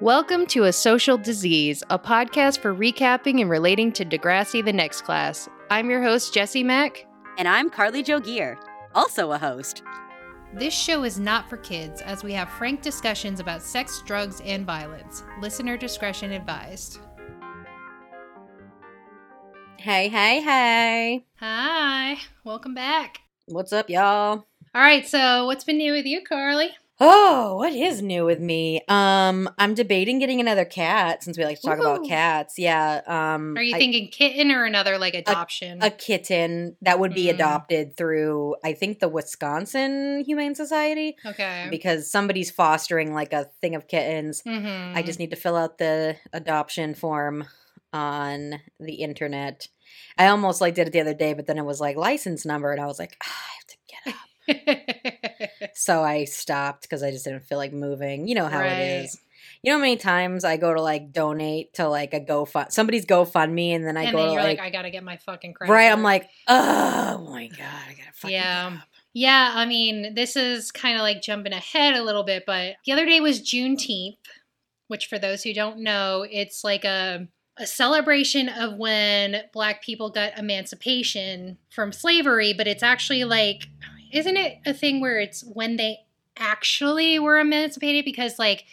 Welcome to A Social Disease, a podcast for recapping and relating to Degrassi the Next Class. I'm your host, Jessie Mack. And I'm Carly Jo Geer, also a host. This show is not for kids, as we have frank discussions about sex, drugs, and violence. Listener discretion advised. Hey, hey, hey. Hi. Welcome back. What's up, y'all? All right, so what's been new with you, Carly? Oh, what is new with me? I'm debating getting another cat since we like to talk about cats. Yeah. Are you thinking kitten or another like adoption? A kitten that would be adopted through, I think, the Wisconsin Humane Society. Okay. Because somebody's fostering like a thing of kittens. Mm-hmm. I just need to fill out the adoption form on the internet. I almost like did it the other day, but then it was like license number, and I was like, I have to get up. So I stopped because I just didn't feel like moving. You know how it is. You know how many times I go to like donate to like a GoFund, somebody's GoFundMe, and then I go to like I gotta get my fucking credit. Right? I'm like, oh my god, I gotta fucking get up. Yeah. I mean, this is kind of like jumping ahead a little bit, but the other day was Juneteenth, which for those who don't know, it's like a celebration of when Black people got emancipation from slavery, but it's actually like. Isn't it a thing where it's when they actually were emancipated? Because, like,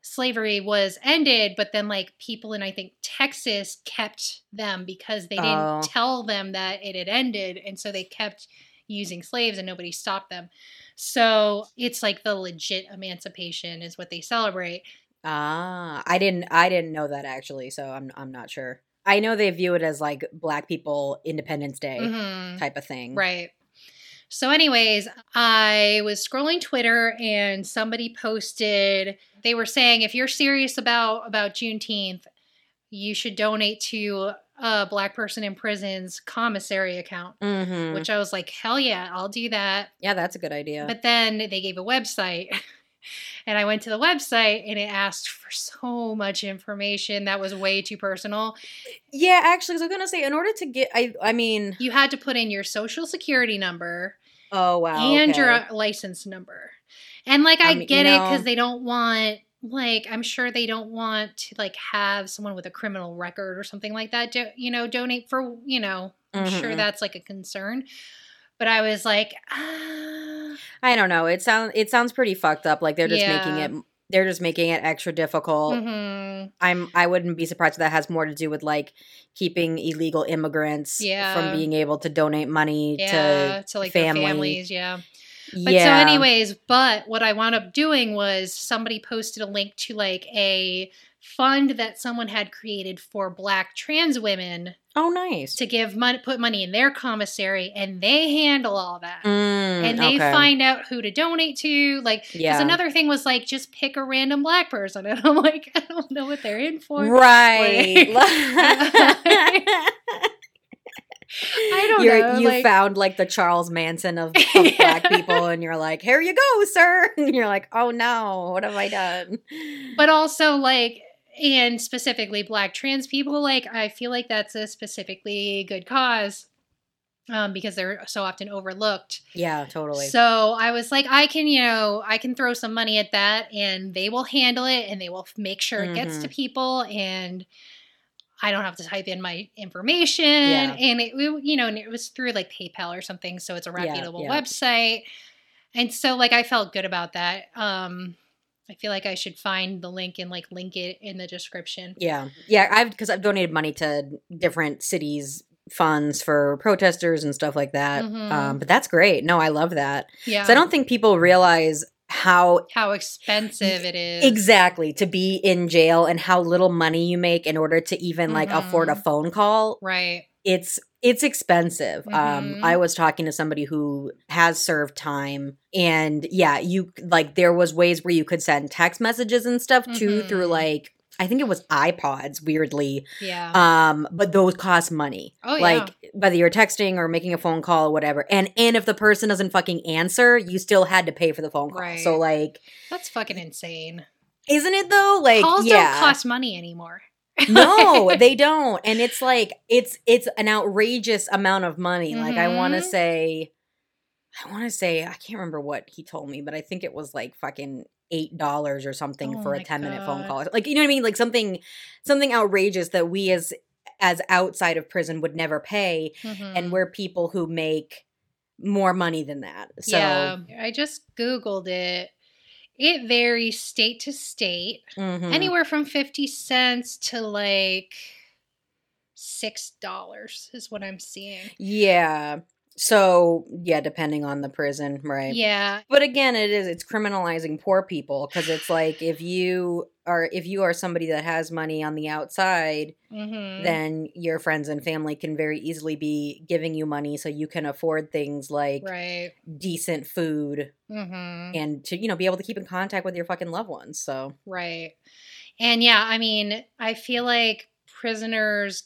slavery was ended, but then, like, people in, I think, Texas kept them because they didn't tell them that it had ended. And so they kept using slaves and nobody stopped them. So it's, like, the legit emancipation is what they celebrate. Ah, I didn't know that, actually, so I'm not sure. I know they view it as, like, Black people Independence Day type of thing. Right. So anyways, I was scrolling Twitter and somebody posted, they were saying, if you're serious about Juneteenth, you should donate to a Black person in prison's commissary account, which I was like, hell yeah, I'll do that. Yeah, that's a good idea. But then they gave a website and I went to the website and it asked for so much information that was way too personal. Yeah, actually, because I was going to say, in order to get, I mean. You had to put in your social security number. Oh, wow. And your license number. And, like, I get it because they don't want, like, I'm sure they don't want to, like, have someone with a criminal record or something like that, donate for, I'm sure that's, like, a concern. But I was like, I don't know. It sounds pretty fucked up. Like they're just making it extra difficult. Mm-hmm. I wouldn't be surprised if that has more to do with like keeping illegal immigrants from being able to donate money to like families. Yeah. But so anyways, but what I wound up doing was somebody posted a link to like a fund that someone had created for Black trans women. Oh, nice. To give money, put money in their commissary, and they handle all that. And they find out who to donate to. Like, because another thing was like, just pick a random Black person. And I'm like, I don't know what they're in for. Right. Like, I don't know. You like, found like the Charles Manson of Black people and you're like, here you go, sir. And you're like, oh no, what have I done? But also like, and specifically Black trans people, like I feel like that's a specifically good cause because they're so often overlooked. Yeah, totally. So I was like, I can throw some money at that and they will handle it and they will make sure it gets to people and I don't have to type in my information and it was through like PayPal or something. So it's a reputable website. And so like, I felt good about that. I feel like I should find the link and like link it in the description. Yeah. Yeah. Because I've donated money to different cities funds for protesters and stuff like that. But that's great. No, I love that. Yeah. So I don't think people realize how expensive it is exactly to be in jail and how little money you make in order to even like afford a phone call. Right. It's expensive. I was talking to somebody who has served time and you like there was ways where you could send text messages and stuff too through like I think it was iPods, weirdly. Yeah. But those cost money. Oh, yeah. Like, whether you're texting or making a phone call or whatever. And if the person doesn't fucking answer, you still had to pay for the phone call. Right. So, like. That's fucking insane. Isn't it, though? Like, calls don't cost money anymore. No, they don't. And it's, like, it's an outrageous amount of money. Like, I want to say, I can't remember what he told me, but I think it was, like, fucking $8 or something for a 10-minute phone call. Like, you know what I mean? Like something outrageous that we as outside of prison would never pay. Mm-hmm. And we're people who make more money than that. So yeah, I just Googled it. It varies state to state, mm-hmm. anywhere from 50 cents to like $6 is what I'm seeing. Yeah. So, yeah, depending on the prison, right? Yeah. But again, it's criminalizing poor people, because it's like if you are somebody that has money on the outside, mm-hmm. then your friends and family can very easily be giving you money so you can afford things like decent food mm-hmm. and to, be able to keep in contact with your fucking loved ones. So, right. And yeah, I mean, I feel like prisoners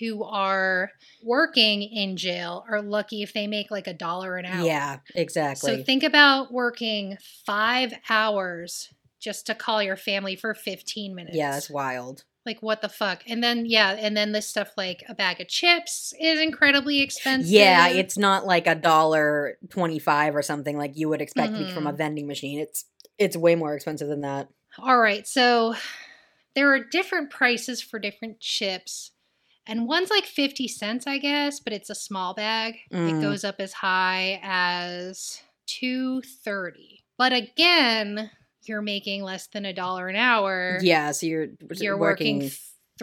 who are working in jail are lucky if they make like $1 an hour. Yeah, exactly. So think about working 5 hours just to call your family for 15 minutes. Yeah, that's wild. Like, what the fuck? And then, this stuff like a bag of chips is incredibly expensive. Yeah, it's not like $1.25 or something like you would expect mm-hmm. from a vending machine. It's way more expensive than that. All right, so there are different prices for different chips. And one's like 50 cents, I guess, but it's a small bag. Mm. It goes up as high as $2.30. But again, you're making less than $1 an hour. Yeah, so you're working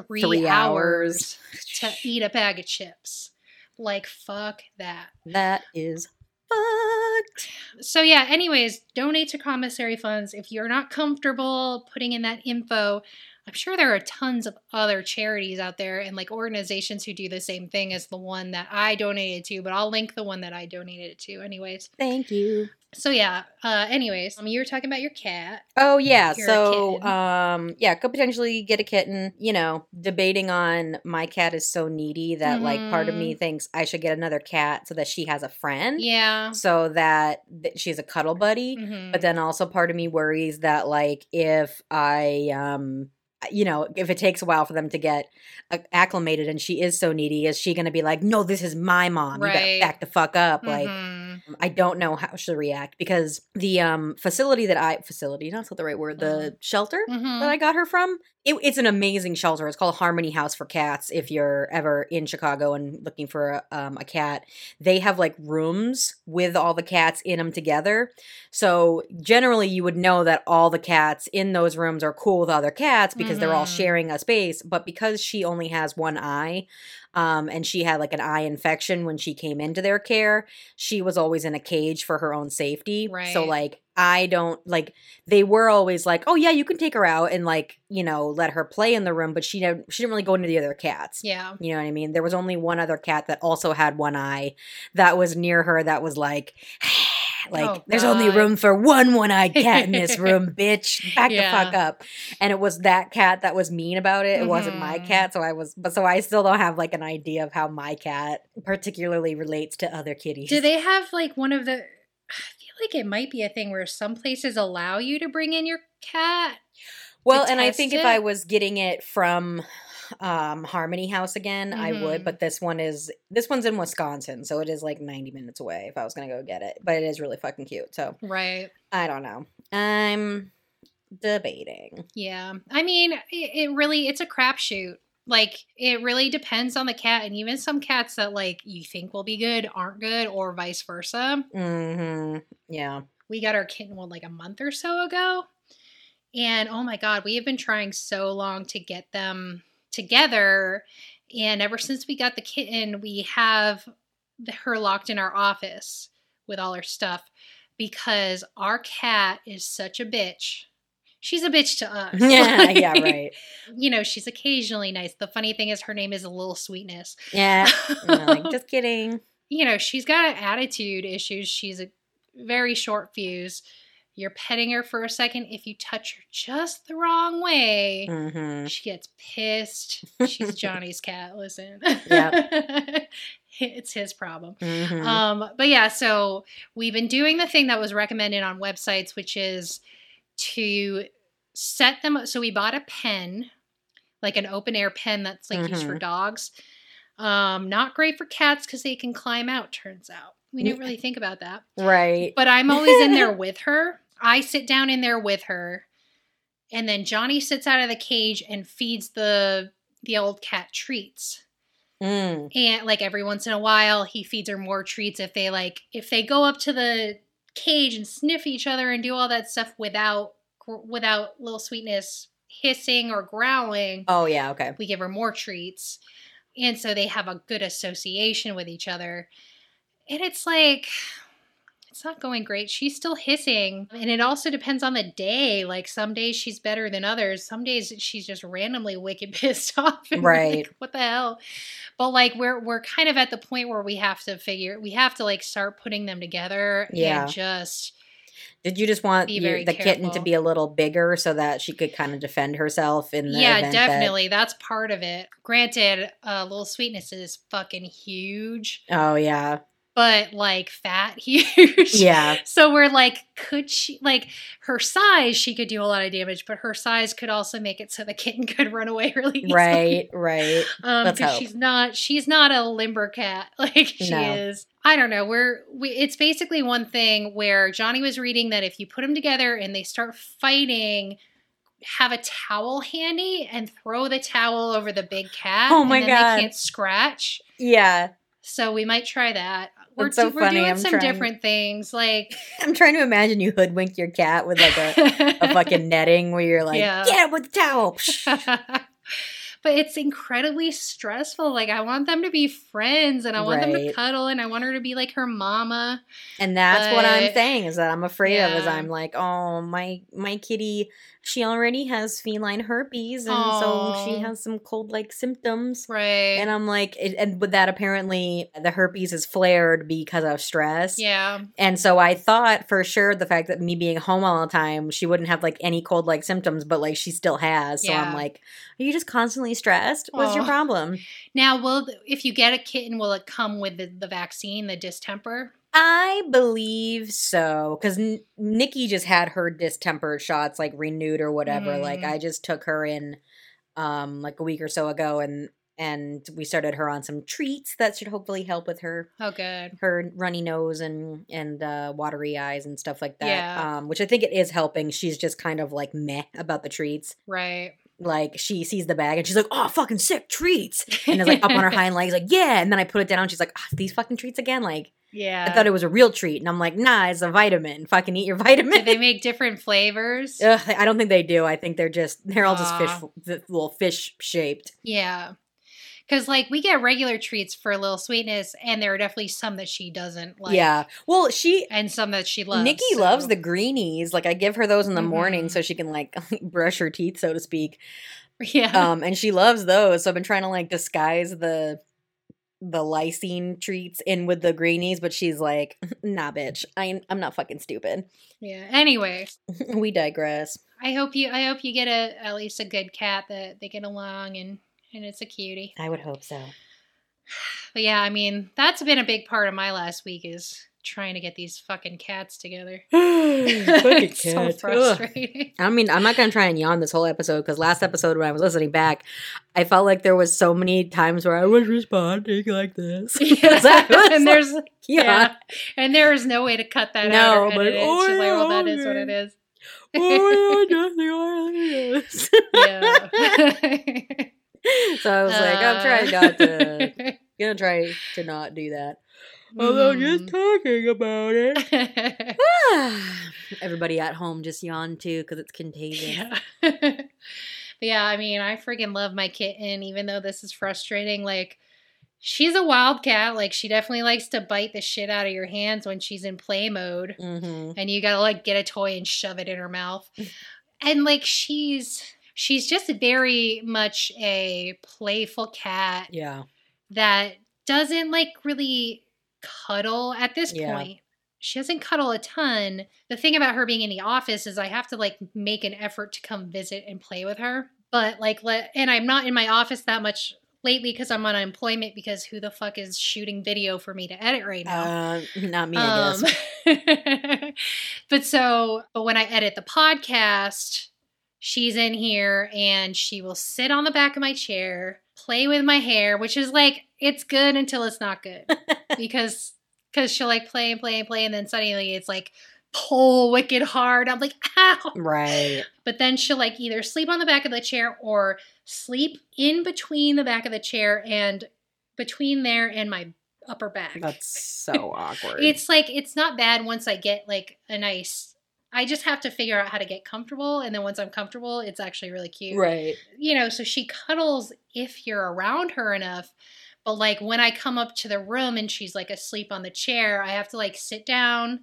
three hours to eat a bag of chips. Like, fuck that. That is fucked. So yeah, anyways, donate to commissary funds if you're not comfortable putting in that info. I'm sure there are tons of other charities out there and like organizations who do the same thing as the one that I donated to, but I'll link the one that I donated to anyways. Thank you. So yeah, you were talking about your cat. Oh yeah, could potentially get a kitten. Debating on, my cat is so needy that mm-hmm. like part of me thinks I should get another cat so that she has a friend. Yeah. So that she's a cuddle buddy. Mm-hmm. But then also part of me worries that like if I if it takes a while for them to get acclimated and she is so needy, is she going to be like, no, this is my mom. Right. You better back the fuck up. Mm-hmm. Like, I don't know how she'll react, because the shelter mm-hmm. that I got her from, it's an amazing shelter. It's called Harmony House for Cats. If you're ever in Chicago and looking for a cat, they have like rooms with all the cats in them together. So generally you would know that all the cats in those rooms are cool with other cats because mm-hmm. they're all sharing a space. But because she only has one eye, and she had like an eye infection when she came into their care, she was always in a cage for her own safety. Right. So like, I don't, like, they were always like, oh yeah, you can take her out and like, let her play in the room, but she didn't really go into the other cats. Yeah. You know what I mean? There was only one other cat that also had one eye that was near her that was like, there's only room for one-eyed cat in this room, bitch. Back the fuck up. And it was that cat that was mean about it. It mm-hmm. wasn't my cat. So I still don't have like an idea of how my cat particularly relates to other kitties. Do they have like one of the, I feel like it might be a thing where some places allow you to bring in your cat. Well, and I think if I was getting it from Harmony House again, mm-hmm. I would, but this one's in Wisconsin, so it is like 90 minutes away if I was gonna go get it, but it is really fucking cute, so I don't know, I'm debating. I mean, it's a crapshoot. Like, it really depends on the cat, and even some cats that like you think will be good aren't good, or vice versa. Mm-hmm. Yeah, we got our kitten like a month or so ago, and oh my god, we have been trying so long to get them together, and ever since we got the kitten, we have her locked in our office with all her stuff because our cat is such a bitch. She's a bitch to us. Yeah, yeah, right. She's occasionally nice. The funny thing is her name is Little Sweetness. Yeah, just kidding. She's got attitude issues. She's a very short fuse. You're petting her for a second. If you touch her just the wrong way, mm-hmm. she gets pissed. She's Johnny's cat. Listen, it's his problem. Mm-hmm. But yeah, so we've been doing the thing that was recommended on websites, which is to set them up. So we bought a pen, like an open air pen that's like mm-hmm. used for dogs. Not great for cats because they can climb out, turns out. We didn't really think about that. Right. But I'm always in there with her. I sit down in there with her, and then Johnny sits out of the cage and feeds the old cat treats. Mm. And like every once in a while, he feeds her more treats if they go up to the cage and sniff each other and do all that stuff without Little Sweetness hissing or growling. Oh yeah, okay. We give her more treats, and so they have a good association with each other. And it's like, it's not going great. She's still hissing. And it also depends on the day. Like, some days she's better than others. Some days she's just randomly wicked pissed off. Right. Like, what the hell? But like, we're kind of at the point where we have to start putting them together. Yeah. And just. Did you just want the kitten to be a little bigger so that she could kind of defend herself in the event? Yeah, definitely. That's part of it. Granted, Little Sweetness is fucking huge. Oh, yeah. But like fat huge. Yeah. So we're like, could she, like, her size, she could do a lot of damage, but her size could also make it so the kitten could run away really easily. Right. Because she's not a limber cat like she is. I don't know. It's basically one thing where Johnny was reading that if you put them together and they start fighting, have a towel handy and throw the towel over the big cat. Oh my God. And then they can't scratch. Yeah. So we might try that. We're doing some different things. Like, I'm trying to imagine you hoodwink your cat with like a fucking netting where you're like, get it with the towel. But it's incredibly stressful. Like, I want them to be friends, and I want them to cuddle, and I want her to be like her mama. And that's what I'm saying is that I'm afraid of is I'm like, oh, my kitty, she already has feline herpes, and so she has some cold-like symptoms. Right. And I'm like, and with that, apparently the herpes is flared because of stress. Yeah. And so I thought for sure the fact that me being home all the time, she wouldn't have like any cold-like symptoms, but like she still has. So I'm like, are you just constantly stressed? What's your problem? Now, if you get a kitten, will it come with the vaccine, the distemper? I believe so, because Nikki just had her distemper shots like renewed or whatever. Like, I just took her in like a week or so ago, and we started her on some treats that should hopefully help with her. Oh, good. Her runny nose and watery eyes and stuff like that. Yeah. Which I think it is helping. She's just kind of like meh about the treats. Right. Like, she sees the bag and she's like, oh, fucking sick treats. And it's like up on her hind legs, like, yeah. And then I put it down. She's like, oh, these fucking treats again. Like, yeah. I thought it was a real treat. And I'm like, nah, it's a vitamin. Fucking eat your vitamin. Do they make different flavors? Ugh, I don't think they do. I think they're all just little fish shaped. Yeah. Because, like, we get regular treats for Little Sweetness, and there are definitely some that she doesn't like. Yeah. Well, and some that she loves. Nikki loves the greenies. Like, I give her those in the morning so she can, like, brush her teeth, so to speak. Yeah. And she loves those. So I've been trying to, like, disguise the lysine treats in with the greenies, but she's like, nah, bitch. I'm not fucking stupid. Yeah. Anyway. We digress. I hope you get at least a good cat that they get along and it's a cutie. I would hope so. But yeah, I mean, that's been a big part of my last week is trying to get these fucking cats together. It's so frustrating. Ugh. I mean, I'm not going to try and yawn this whole episode because last episode when I was listening back, I felt like there was so many times where I was responding like this. Yeah. And there is no way to cut that out. Or edit it. It's just like, well, that is what it is. Yeah. So I was like, I'm gonna try to not do that. Although just talking about it. Everybody at home just yawned too because it's contagious. Yeah. But yeah, I mean, I freaking love my kitten, even though this is frustrating. Like, she's a wild cat. Like, she definitely likes to bite the shit out of your hands when she's in play mode. Mm-hmm. And you gotta like get a toy and shove it in her mouth. And like, she's just very much a playful cat. Yeah. That doesn't like really cuddle at this point. She doesn't cuddle a ton. The thing about her being in the office is I have to like make an effort to come visit and play with her. But like, and I'm not in my office that much lately because I'm on unemployment because who the fuck is shooting video for me to edit right now? Not me, I guess. But when I edit the podcast, she's in here and she will sit on the back of my chair, play with my hair, which is like, it's good until it's not good because she'll like play and play and play. And then suddenly it's like, pull wicked hard. I'm like, ow. Right. But then she'll like either sleep on the back of the chair or sleep in between the back of the chair and between there and my upper back. That's so awkward. It's like, it's not bad once I get like a nice, I just have to figure out how to get comfortable. And then once I'm comfortable, it's actually really cute. Right. You know, so she cuddles if you're around her enough. But like when I come up to the room and she's like asleep on the chair, I have to like sit down,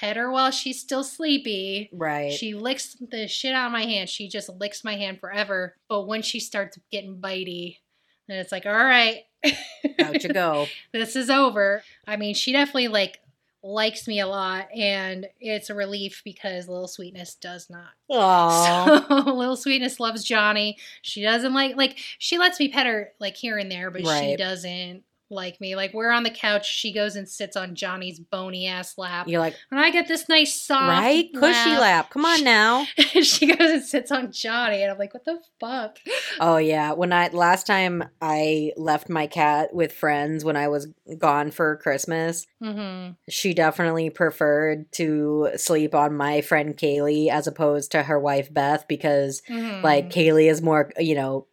pet her while she's still sleepy. Right. She licks the shit out of my hand. She just licks my hand forever. But when she starts getting bitey, then it's like, all right. Out you go. This is over. I mean, she definitely like likes me a lot, and it's a relief because Little Sweetness does not. Aww. So, Little Sweetness loves Johnny. She doesn't like she lets me pet her like here and there, but right. She doesn't like me. Like we're on the couch, she goes and sits on Johnny's bony ass lap. You're like, and I get this nice soft, right, cushy lap. Come on now. She goes and sits on Johnny, and I'm like, what the fuck? Oh yeah. When last time I left my cat with friends when I was gone for Christmas, mm-hmm. She definitely preferred to sleep on my friend Kaylee as opposed to her wife Beth because, mm-hmm. like, Kaylee is more, you know,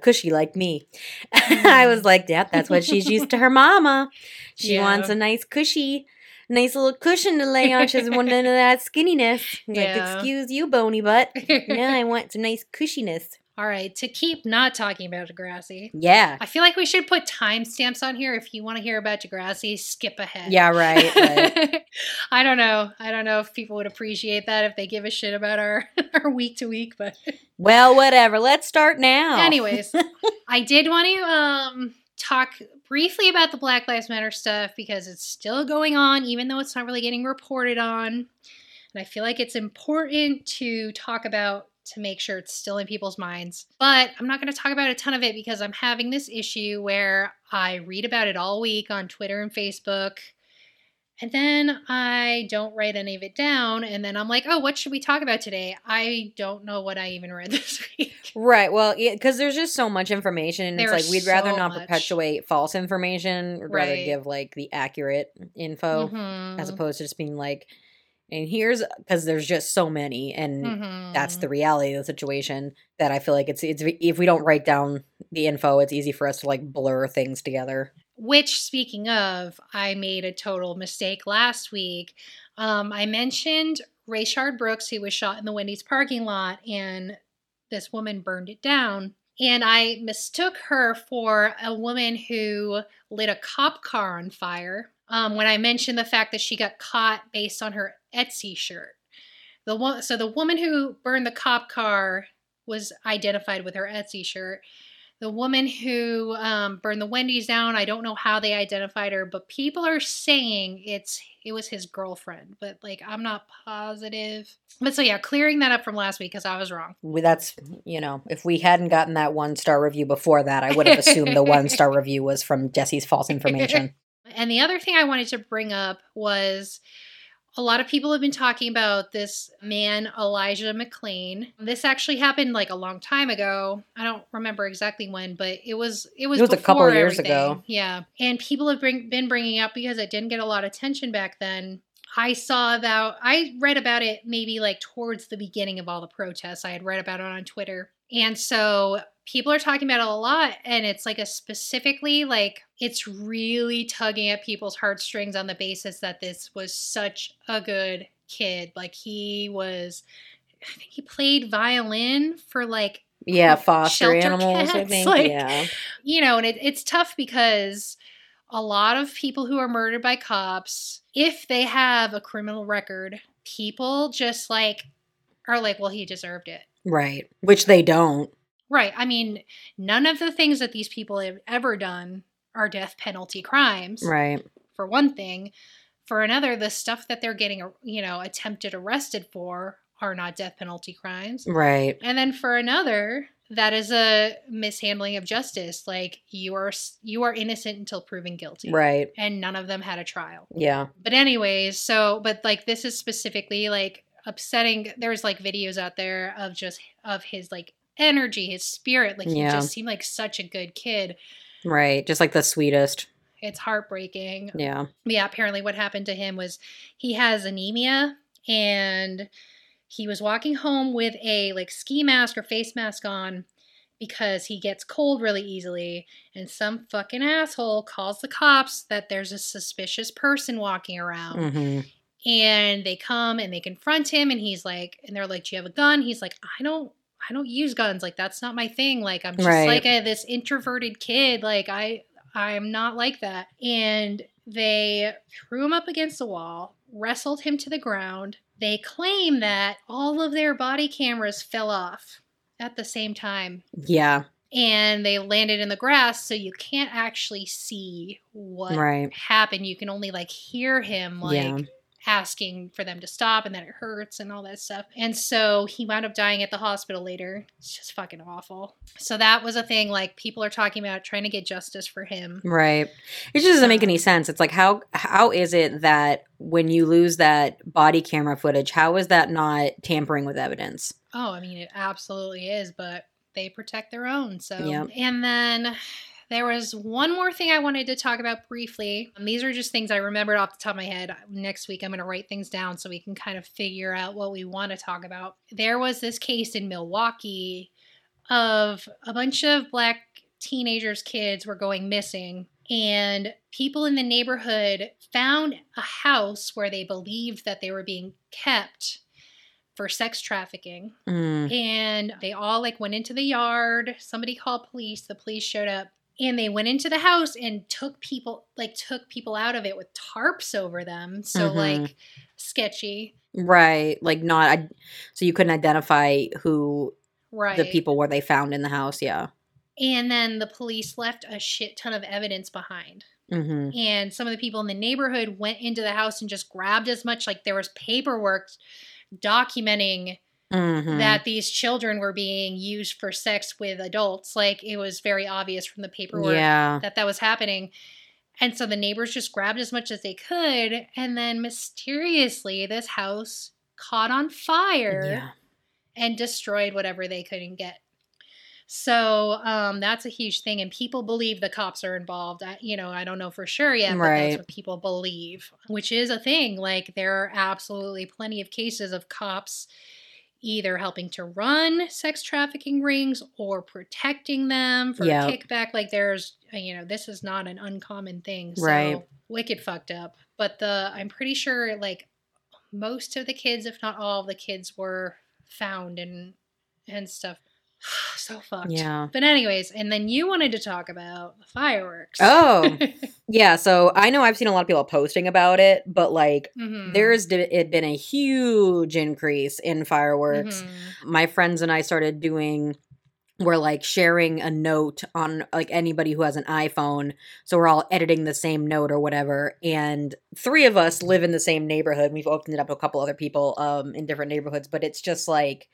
cushy like me. I was like, yeah, that's what she's used to her mama. She wants a nice cushy, nice little cushion to lay on. She doesn't want none of that skinniness. Like, excuse you, bony butt. No, I want some nice cushiness. All right, to keep not talking about Degrassi. Yeah. I feel like we should put timestamps on here. If you want to hear about Degrassi, skip ahead. Yeah, right. I don't know if people would appreciate that if they give a shit about our week to week, but. Well, whatever. Let's start now. Anyways, I did want to talk briefly about the Black Lives Matter stuff because it's still going on, even though it's not really getting reported on. And I feel like it's important to talk about to make sure it's still in people's minds. But I'm not going to talk about a ton of it because I'm having this issue where I read about it all week on Twitter and Facebook, and then I don't write any of it down, and then I'm like, oh, what should we talk about today? I don't know what I even read this week. Right. Well, because there's just so much information, and it's like we'd rather not perpetuate false information. We'd rather give, like, the accurate info as opposed to just being like, and here's because there's just so many, and that's the reality of the situation that I feel like it's if we don't write down the info, it's easy for us to like blur things together. Which, speaking of, I made a total mistake last week. I mentioned Rayshard Brooks, who was shot in the Wendy's parking lot, and this woman burned it down. And I mistook her for a woman who lit a cop car on fire. When I mentioned the fact that she got caught based on her Etsy shirt. So the woman who burned the cop car was identified with her Etsy shirt. The woman who burned the Wendy's down, I don't know how they identified her, but people are saying it was his girlfriend. But, like, I'm not positive. But so, yeah, clearing that up from last week because I was wrong. That's, you know, if we hadn't gotten that one-star review before that, I would have assumed the one-star review was from Jesse's false information. And the other thing I wanted to bring up was a lot of people have been talking about this man, Elijah McClain. This actually happened like a long time ago. I don't remember exactly when, but it was a couple of years ago. Yeah. And people have been bringing up because it didn't get a lot of attention back then. I read about it maybe like towards the beginning of all the protests. I had read about it on Twitter. And so people are talking about it a lot, and it's like a specifically like it's really tugging at people's heartstrings on the basis that this was such a good kid. Like I think he played violin for like foster animals. Cats. I think you know, and it's tough because a lot of people who are murdered by cops, if they have a criminal record, people just like are like, well, he deserved it, right? Which they don't. Right. I mean, none of the things that these people have ever done are death penalty crimes. Right. For one thing. For another, the stuff that they're getting, you know, arrested for are not death penalty crimes. Right. And then for another, that is a mishandling of justice. Like, you are innocent until proven guilty. Right. And none of them had a trial. Yeah. But anyways, but this is specifically like upsetting. There's like videos out there of his like energy, his spirit, like he just seemed like such a good kid, right? Just like the sweetest. It's heartbreaking. Yeah. Yeah, apparently what happened to him was he has anemia, and he was walking home with a like ski mask or face mask on because he gets cold really easily, and some fucking asshole calls the cops that there's a suspicious person walking around. Mm-hmm. And they come and they confront him, and he's like, and they're like, do you have a gun? He's like, I don't use guns. Like, that's not my thing. Like, I'm just right. like this introverted kid. Like, I'm not like that. And they threw him up against the wall, wrestled him to the ground. They claim that all of their body cameras fell off at the same time. Yeah. And they landed in the grass, so you can't actually see what right. happened. You can only, like, hear him, like... Yeah. asking for them to stop and that it hurts and all that stuff. And so he wound up dying at the hospital later. It's just fucking awful. So that was a thing, like, people are talking about trying to get justice for him. Right. It just doesn't make any sense. It's like, how is it that when you lose that body camera footage, how is that not tampering with evidence? Oh, I mean, it absolutely is, but they protect their own. So, yep. And then... there was one more thing I wanted to talk about briefly. These are just things I remembered off the top of my head. Next week, I'm going to write things down so we can kind of figure out what we want to talk about. There was this case in Milwaukee of a bunch of Black teenagers' kids were going missing. And people in the neighborhood found a house where they believed that they were being kept for sex trafficking. Mm. And they all, like, went into the yard. Somebody called police. The police showed up. And they went into the house and took people out of it with tarps over them. So, mm-hmm. like, sketchy. Right. Like, not – so you couldn't identify who right. the people were they found in the house. Yeah. And then the police left a shit ton of evidence behind. Mm-hmm. And some of the people in the neighborhood went into the house and just grabbed as much – like, there was paperwork documenting – mm-hmm. that these children were being used for sex with adults. Like, it was very obvious from the paperwork yeah. that was happening. And so the neighbors just grabbed as much as they could. And then mysteriously, this house caught on fire yeah. and destroyed whatever they couldn't get. So that's a huge thing. And people believe the cops are involved. I don't know for sure yet, but right. that's what people believe, which is a thing. Like, there are absolutely plenty of cases of cops either helping to run sex trafficking rings or protecting them for yep. kickback. Like, there's, this is not an uncommon thing. So right. wicked fucked up. But I'm pretty sure, like, most of the kids, if not all of the kids, were found and stuff. So fucked. Yeah. But anyways, and then you wanted to talk about fireworks. Oh, yeah. So I know I've seen a lot of people posting about it, but like mm-hmm. there's been a huge increase in fireworks. Mm-hmm. My friends and I started doing, we're like sharing a note on like anybody who has an iPhone. So we're all editing the same note or whatever. And three of us live in the same neighborhood. We've opened it up to a couple other people in different neighborhoods, but it's just like,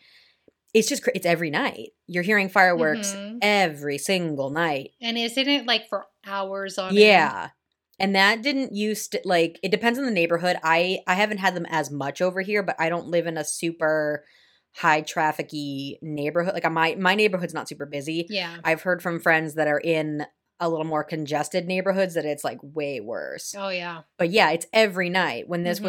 it's every night. You're hearing fireworks mm-hmm. every single night. And isn't it like for hours on end? Yeah. And that didn't used to, like, it depends on the neighborhood. I haven't had them as much over here, but I don't live in a super high traffic-y neighborhood. Like, my neighborhood's not super busy. Yeah. I've heard from friends that are in a little more congested neighborhoods that it's like way worse. Oh yeah. But yeah, it's every night when this mm-hmm.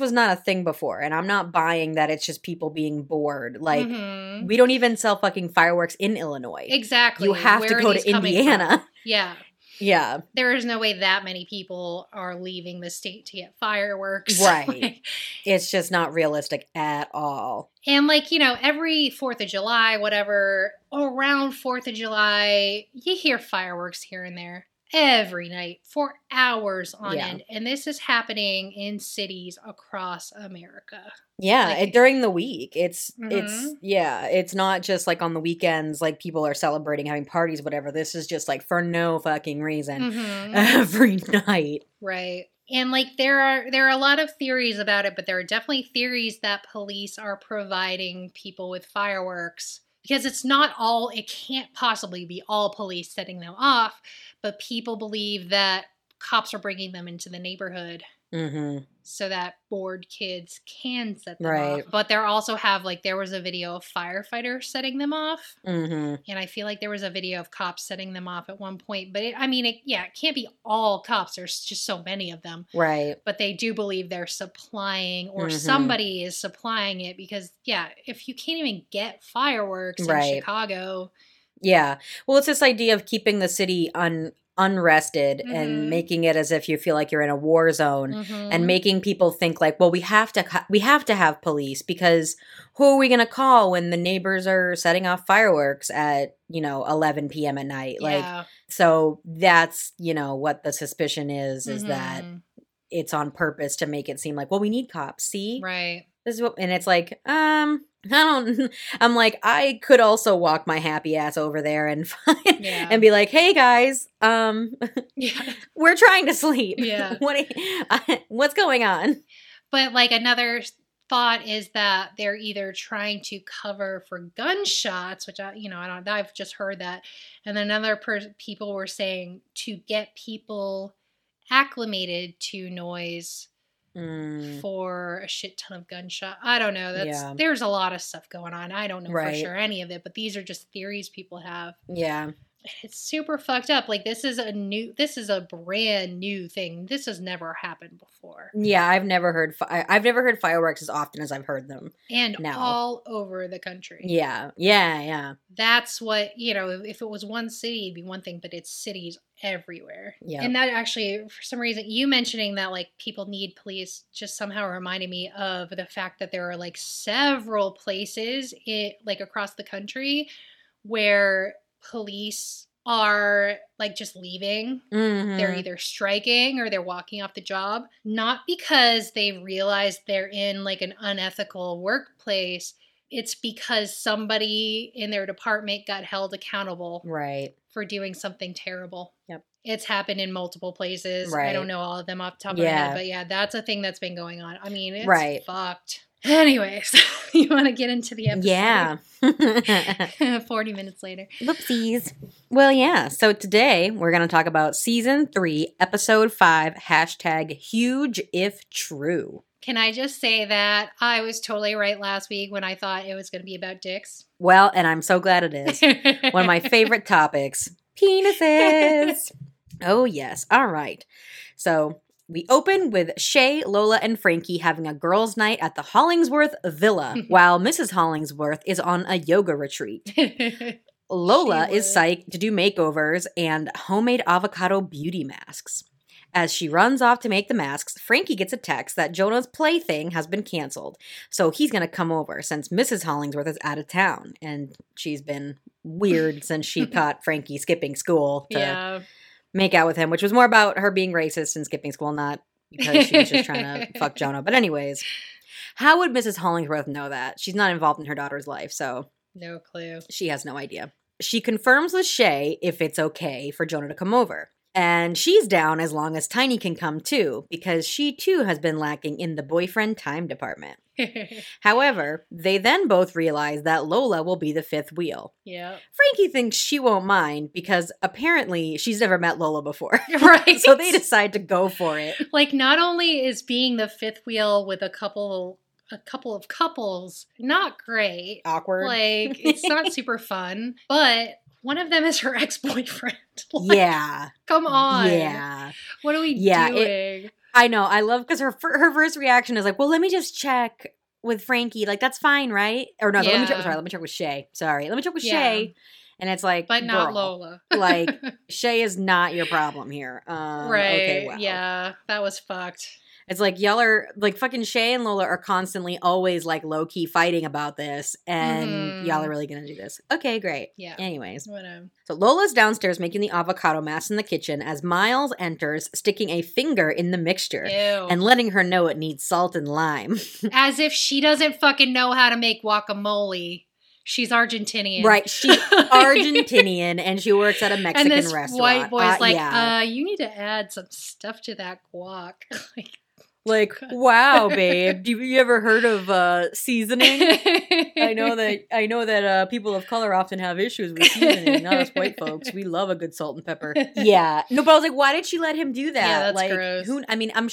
was not a thing before. And I'm not buying that it's just people being bored. Like mm-hmm. we don't even sell fucking fireworks in Illinois. Exactly. You have to go to Indiana. Yeah. Yeah. There is no way that many people are leaving the state to get fireworks. Right. Like, it's just not realistic at all. And like, every 4th of July, whatever, around 4th of July, you hear fireworks here and there every night for hours on yeah. end. And this is happening in cities across America. Yeah. Like, during the week. It's, mm-hmm. It's not just like on the weekends, like people are celebrating, having parties, whatever. This is just like for no fucking reason mm-hmm. every night. Right. And like there are a lot of theories about it, but there are definitely theories that police are providing people with fireworks because it's not all, it can't possibly be all police setting them off, but people believe that cops are bringing them into the neighborhood. Mm-hmm. so that bored kids can set them off. But there also have, like, there was a video of firefighters setting them off. Mm-hmm. And I feel like there was a video of cops setting them off at one point. But, it can't be all cops. There's just so many of them. Right. But they do believe they're supplying, or mm-hmm. somebody is supplying it, because, if you can't even get fireworks in Chicago. Yeah. Well, it's this idea of keeping the city unrested mm-hmm. and making it as if you feel like you're in a war zone, mm-hmm. and making people think like, well, we have to have police, because who are we going to call when the neighbors are setting off fireworks at, 11 p.m. at night? Yeah. Like, so that's, what the suspicion is mm-hmm. that it's on purpose to make it seem like, well, we need cops. See? Right. This is what, and it's like, I'm like, I could also walk my happy ass over there and and be like, hey guys, we're trying to sleep. Yeah. What's going on? But like, another thought is that they're either trying to cover for gunshots, which I've just heard that. And then another people were saying to get people acclimated to noise. Mm. For a shit ton of gunshot. I don't know. There's a lot of stuff going on. I don't know for sure any of it, but these are just theories people have. Yeah. It's super fucked up. Like, this is a brand new thing. This has never happened before. Yeah, I've never heard fireworks as often as I've heard them. And now. All over the country. Yeah. Yeah, yeah. That's what, if it was one city, it'd be one thing, but it's cities everywhere. Yeah. And that actually, for some reason, you mentioning that like people need police just somehow reminded me of the fact that there are like several places across the country where police are like just leaving. Mm-hmm. They're either striking or they're walking off the job, not because they realize they're in like an unethical workplace. It's because somebody in their department got held accountable for doing something terrible. Yep. It's happened in multiple places. Right. I don't know all of them off the top of my head, but that's a thing that's been going on. I mean, it's fucked. Anyways, you want to get into the episode? Yeah. 40 minutes later. Whoopsies. Well, yeah. So today we're going to talk about Season 3, Episode 5, #HugeIfTrue. Can I just say that I was totally right last week when I thought it was going to be about dicks? Well, and I'm so glad it is. One of my favorite topics. Penises. Oh, yes. All right. So we open with Shay, Lola, and Frankie having a girls' night at the Hollingsworth Villa while Mrs. Hollingsworth is on a yoga retreat. Lola is psyched to do makeovers and homemade avocado beauty masks. As she runs off to make the masks, Frankie gets a text that Jonah's plaything has been canceled, so he's going to come over since Mrs. Hollingsworth is out of town, and she's been weird since she caught Frankie skipping school to make out with him, which was more about her being racist and skipping school, not because she was just trying to fuck Jonah. But anyways, how would Mrs. Hollingsworth know that? She's not involved in her daughter's life, so no clue. She has no idea. She confirms with Shay if it's okay for Jonah to come over. And she's down as long as Tiny can come too, because she too has been lacking in the boyfriend time department. However, they then both realize that Lola will be the fifth wheel. Yeah. Frankie thinks she won't mind because apparently she's never met Lola before. Right. So they decide to go for it. Like, not only is being the fifth wheel with a couple of couples not great. Awkward. Like, it's not super fun, but one of them is her ex-boyfriend. Like, come on. Yeah. What are we doing? I know. I love because her first reaction is like, well, let me just check with Frankie. Like, that's fine, right? Or no, let me check with Shay. Sorry. Let me check with Shay. And it's like, but not Lola. Like, Shay is not your problem here. Okay, wow. Yeah. That was fucked. It's like y'all are like fucking Shay and Lola are constantly always like low key fighting about this, and y'all are really gonna do this. Okay, great. Yeah. Anyways, so Lola's downstairs making the avocado mass in the kitchen as Miles enters, sticking a finger in the mixture and letting her know it needs salt and lime. As if she doesn't fucking know how to make guacamole. She's Argentinian. Right. She's Argentinian, and she works at a Mexican restaurant. And this white boy's you need to add some stuff to that guac. Like, Like, wow, babe. You ever heard of seasoning? I know that people of color often have issues with seasoning. Not us white folks. We love a good salt and pepper. Yeah. No, but I was like, why did she let him do that? Yeah, that's like, gross. I'm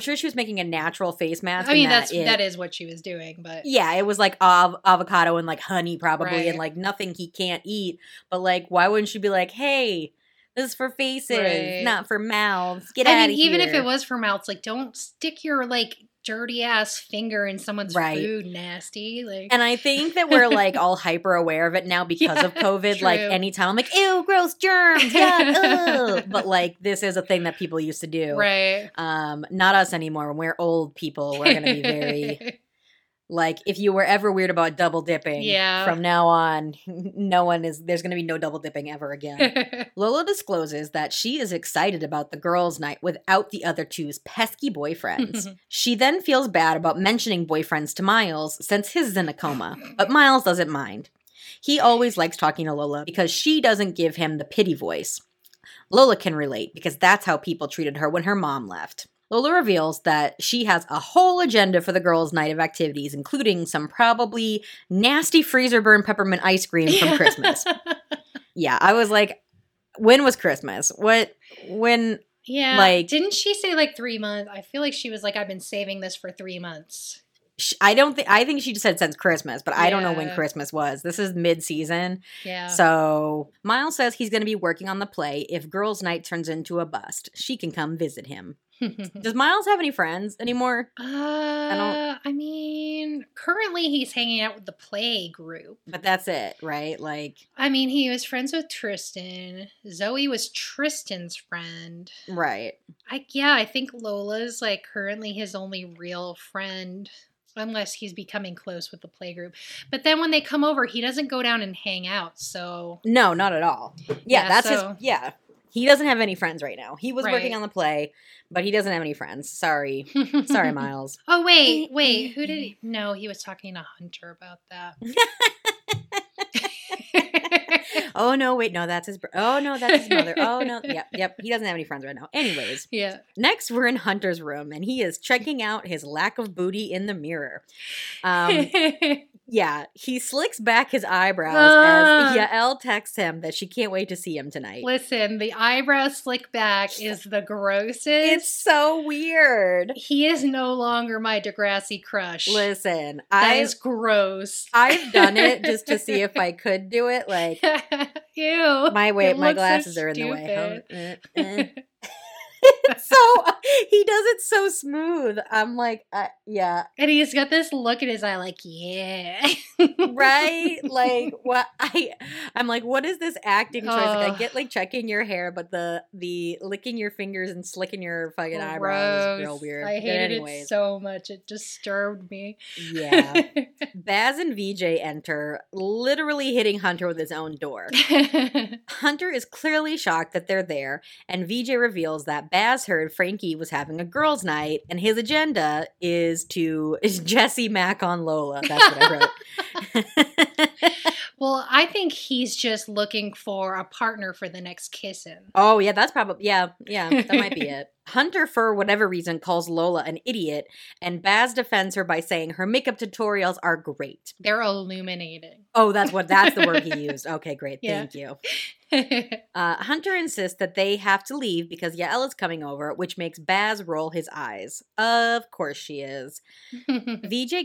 sure she was making a natural face mask. I mean, that is what she was doing. But yeah, it was like avocado and like honey probably, right. And like nothing he can't eat. But like, why wouldn't she be like, hey? This is for faces, right. Not for mouths. Get out of here. I mean, even if it was for mouths, like, don't stick your, like, dirty-ass finger in someone's food, nasty. Like. And I think that we're, like, all hyper-aware of it now because of COVID. True. Like, anytime I'm like, ew, gross, germs, God, ew. But, like, this is a thing that people used to do. Right. Not us anymore. When we're old people, we're going to be very... Like, if you were ever weird about double dipping, from now on, there's going to be no double dipping ever again. Lola discloses that she is excited about the girls' night without the other two's pesky boyfriends. She then feels bad about mentioning boyfriends to Miles since his is in a coma, but Miles doesn't mind. He always likes talking to Lola because she doesn't give him the pity voice. Lola can relate because that's how people treated her when her mom left. Lola reveals that she has a whole agenda for the girls' night of activities, including some probably nasty freezer burn peppermint ice cream from Christmas. Yeah, I was like, when was Christmas? Yeah. Like, didn't she say like 3 months? I feel like she was like, I've been saving this for 3 months. I think she just said since Christmas, but I don't know when Christmas was. This is mid-season. Yeah. So Miles says he's going to be working on the play. If girls' night turns into a bust, she can come visit him. Does Miles have any friends anymore? I mean, currently he's hanging out with the play group. But that's it, right? Like, I mean, he was friends with Tristan. Zoe was Tristan's friend. Right. I think Lola's like currently his only real friend. Unless he's becoming close with the playgroup. But then when they come over, he doesn't go down and hang out, so... No, not at all. Yeah, that's so... his... Yeah. He doesn't have any friends right now. He was working on the play, but he doesn't have any friends. Sorry. Sorry, Miles. Oh, wait. Who did he... No, he was talking to Hunter about that. Oh, no, wait, no, that's his... Oh, no, that's his mother. Oh, no, yep. He doesn't have any friends right now. Anyways. Yeah. Next, we're in Hunter's room, and he is checking out his lack of booty in the mirror. Yeah, he slicks back his eyebrows as Yael texts him that she can't wait to see him tonight. Listen, the eyebrow slick back is the grossest. It's so weird. He is no longer my Degrassi crush. Listen, that is gross. I've done it just to see if I could do it, like... Ew. My glasses are in the way. So he does it so smooth. I'm like, yeah. And he's got this look in his eye like, yeah. Right? Like, what? I'm like, what is this acting choice? Like, I get like checking your hair, but the licking your fingers and slicking your fucking eyebrows is real weird. I hated it so much. It disturbed me. Yeah. Baz and VJ enter, literally hitting Hunter with his own door. Hunter is clearly shocked that they're there, and VJ reveals that Baz heard Frankie was having a girls' night, and his agenda is Jesse Mack on Lola. That's what I wrote. Well, I think he's just looking for a partner for the next kissin'. Oh, yeah, that's probably, that might be it. Hunter, for whatever reason, calls Lola an idiot, and Baz defends her by saying her makeup tutorials are great. They're illuminating. Oh, that's the word he used. Okay, great. Yeah. Thank you. Hunter insists that they have to leave because Yael is coming over, which makes Baz roll his eyes. Of course she is. VJ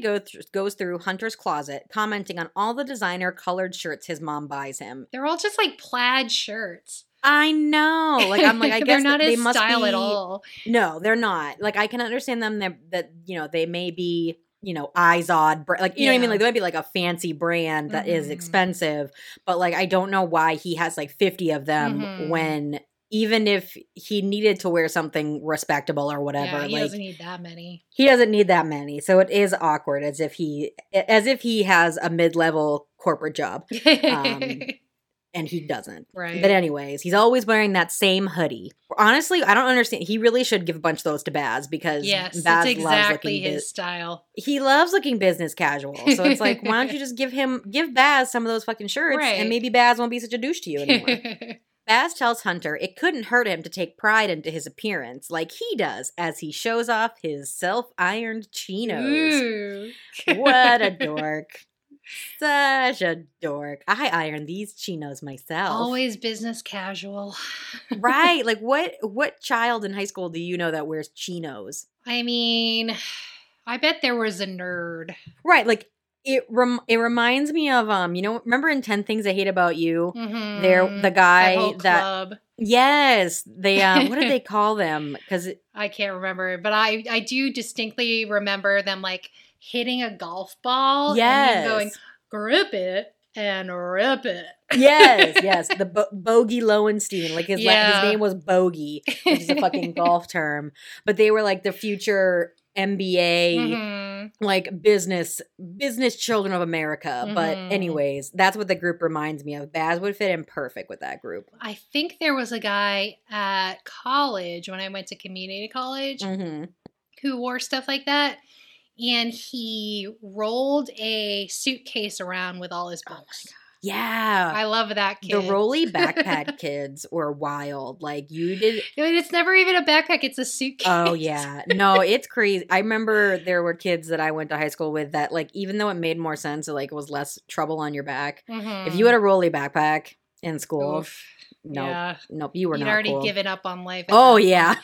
goes through Hunter's closet, commenting on all the designer colored shirts his mom buys him. They're all just like plaid shirts. I know. Like, I'm like, I guess not they must style be, at all. No, they're not. Like, I can understand them that, you know, they may be, you know, Izod. Like, you know what I mean? Like, they might be like a fancy brand that is expensive. But, like, I don't know why he has like 50 of them when even if he needed to wear something respectable or whatever. Yeah, he doesn't need that many. So it is awkward as if he has a mid-level corporate job. And he doesn't. Right. But anyways, he's always wearing that same hoodie. Honestly, I don't understand. He really should give a bunch of those to Baz because Baz exactly loves looking his style. He loves looking business casual. So it's like, why don't you just give Baz some of those fucking shirts and maybe Baz won't be such a douche to you anymore. Baz tells Hunter it couldn't hurt him to take pride into his appearance like he does as he shows off his self-ironed chinos. What a dork. Such a dork. I iron these chinos myself. Always business casual. Right. Like what child in high school do you know that wears chinos? I mean, I bet there was a nerd. Right. Like it reminds me of, you know, remember in 10 Things I Hate About You? Mm-hmm. There, the guy that whole club. Yes. They, what did they call them? 'Cause I can't remember, but I do distinctly remember them like hitting a golf ball and going, grip it and rip it. Yes. The Bogey Lowenstein. Like his name was Bogey, which is a fucking golf term. But they were like the future MBA, mm-hmm. like business children of America. Mm-hmm. But anyways, that's what the group reminds me of. Baz would fit in perfect with that group. I think there was a guy at college when I went to community college mm-hmm. who wore stuff like that. And he rolled a suitcase around with all his books. Oh my God. Yeah. I love that kid. The rolly backpack kids were wild. Like you did. It's never even a backpack. It's a suitcase. Oh, yeah. No, it's crazy. I remember there were kids that I went to high school with that like even though it made more sense, it like was less trouble on your back. Mm-hmm. If you had a rolly backpack in school, nope, you were not cool. You'd already given up on life. Oh, yeah.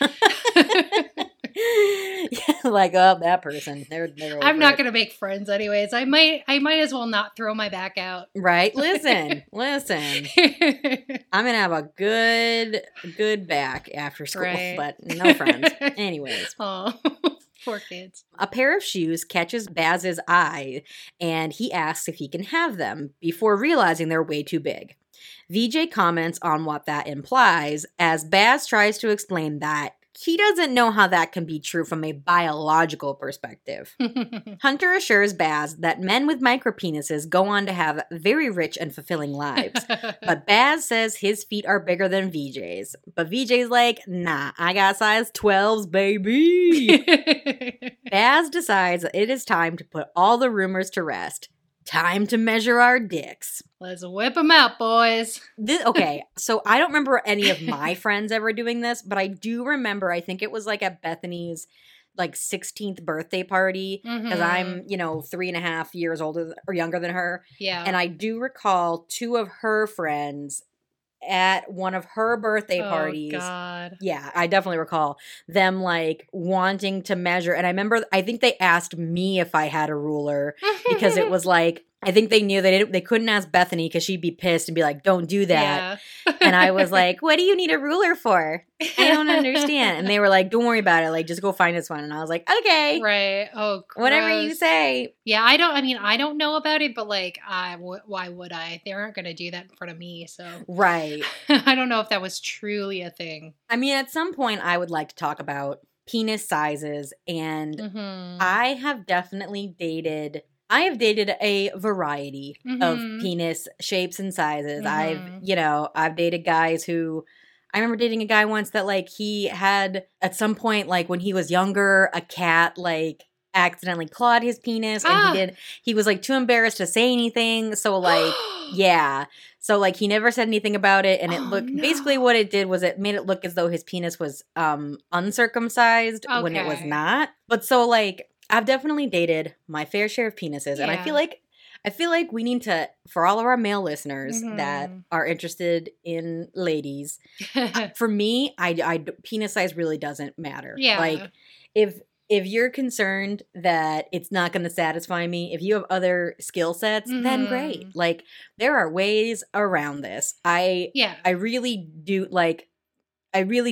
Like, oh, that person. They're I'm not going to make friends anyways. I might as well not throw my back out. Right? Listen. I'm going to have a good back after school, right. But no friends. Anyways. Oh, poor kids. A pair of shoes catches Baz's eye, and he asks if he can have them before realizing they're way too big. VJ comments on what that implies as Baz tries to explain that he doesn't know how that can be true from a biological perspective. Hunter assures Baz that men with micropenises go on to have very rich and fulfilling lives. But Baz says his feet are bigger than VJ's. But VJ's like, nah, I got size 12s, baby. Baz decides it is time to put all the rumors to rest. Time to measure our dicks. Let's whip them out, boys. So I don't remember any of my friends ever doing this, but I do remember, I think it was like at Bethany's like 16th birthday party because mm-hmm. I'm, 3.5 years older or younger than her. Yeah. And I do recall two of her friends at one of her birthday parties. Oh, God. Yeah, I definitely recall them like wanting to measure. And I remember, I think they asked me if I had a ruler because it was like, I think they knew they couldn't ask Bethany because she'd be pissed and be like, don't do that. Yeah. And I was like, what do you need a ruler for? I don't understand. And they were like, don't worry about it. Like, just go find this one. And I was like, okay. Right. Oh, gross. Whatever you say. Yeah, I don't know about it, but like, why would I? They aren't going to do that in front of me, so. Right. I don't know if that was truly a thing. I mean, at some point I would like to talk about penis sizes. And mm-hmm. I have dated a variety mm-hmm. of penis shapes and sizes. Mm-hmm. I've dated guys who – I remember dating a guy once that, like, he had at some point, like, when he was younger, a cat, like, accidentally clawed his penis. And he was, like, too embarrassed to say anything. So, like, yeah. So, like, he never said anything about it. And it looked – basically what it did was it made it look as though his penis was uncircumcised when it was not. But so, like – I've definitely dated my fair share of penises, and I feel like we need to, for all of our male listeners mm-hmm. that are interested in ladies, for me, penis size really doesn't matter. Yeah. Like, if you're concerned that it's not going to satisfy me, if you have other skill sets, mm-hmm. then great. Like, there are ways around this. I really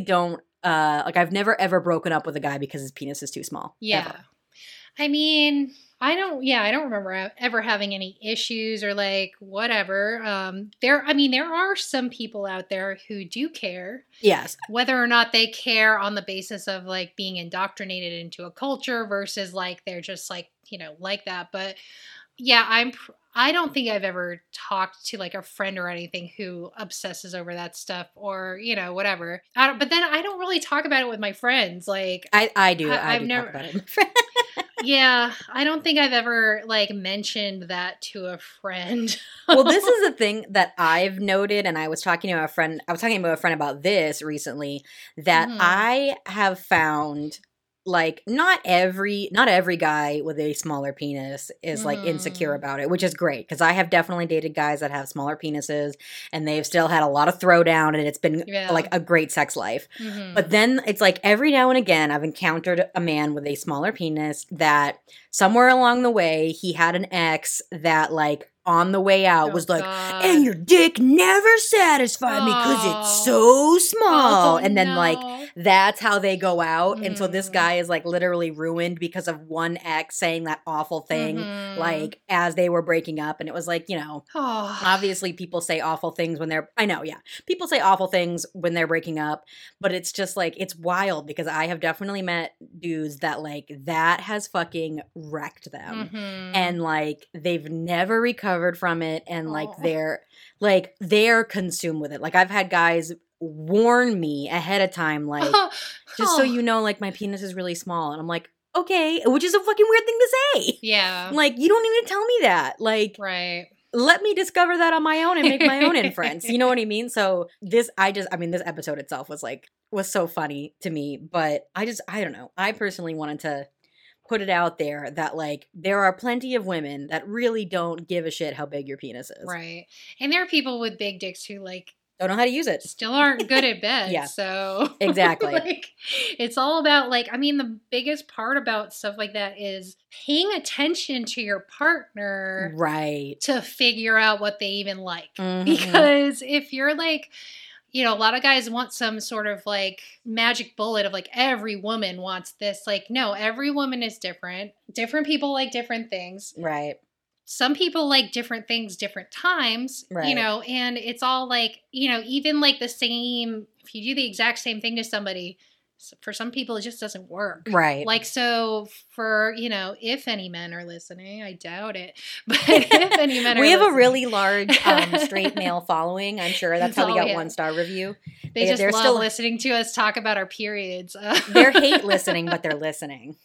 don't, I've never ever broken up with a guy because his penis is too small. Yeah. Ever. I mean, I don't remember ever having any issues or like whatever. There are some people out there who do care. Yes. Whether or not they care on the basis of like being indoctrinated into a culture versus like they're just like, like that. But yeah, I don't think I've ever talked to like a friend or anything who obsesses over that stuff or, whatever. But then I don't really talk about it with my friends. Like I do. I've never talked about it with my friends. Yeah, I don't think I've ever like mentioned that to a friend. Well, this is a thing that I've noted, and I was talking to a friend about this recently, that I have found like not every guy with a smaller penis is like insecure about it, which is great, because I have definitely dated guys that have smaller penises and they've still had a lot of throwdown, and it's been like a great sex life. But then it's like every now and again I've encountered a man with a smaller penis that somewhere along the way he had an ex that like on the way out was like, and your dick never satisfied me because it's so small. And then like that's how they go out. And so this guy is like literally ruined because of one ex saying that awful thing like as they were breaking up. And it was like, you know, obviously people say awful things when they're – I know, yeah. People say awful things when they're breaking up. But it's just like it's wild, because I have definitely met dudes that like that has fucking wrecked them. And like they've never recovered from it, and like they're consumed with it. Like I've had guys warn me ahead of time, like just so you know, like my penis is really small, and I'm like, okay, which is a fucking weird thing to say. Yeah, like you don't need to tell me that. Like, right? Let me discover that on my own and make my own inference. You know what I mean? So this episode itself was so funny to me, but I don't know. I personally wanted to put it out there that like there are plenty of women that really don't give a shit how big your penis is. Right. And there are people with big dicks who like don't know how to use it. Still aren't good at bed. Yeah. So exactly. Like it's all about like, I mean, the biggest part about stuff like that is paying attention to your partner. Right. To figure out what they even like. Mm-hmm. Because if you're like, you know, a lot of guys want some sort of like magic bullet of like every woman wants this. Like, no, every woman is different. Different people like different things. Right. Some people like different things, different times, right. You know, and it's all like, you know, even like the same, if you do the exact same thing to somebody, for some people it just doesn't work. Right. Like, so for, you know, if any men are listening, I doubt it, but if any men are listening. We have a really large straight male following. I'm sure that's how we got one star review. They're love still listening to us talk about our periods. They're hate listening, but they're listening.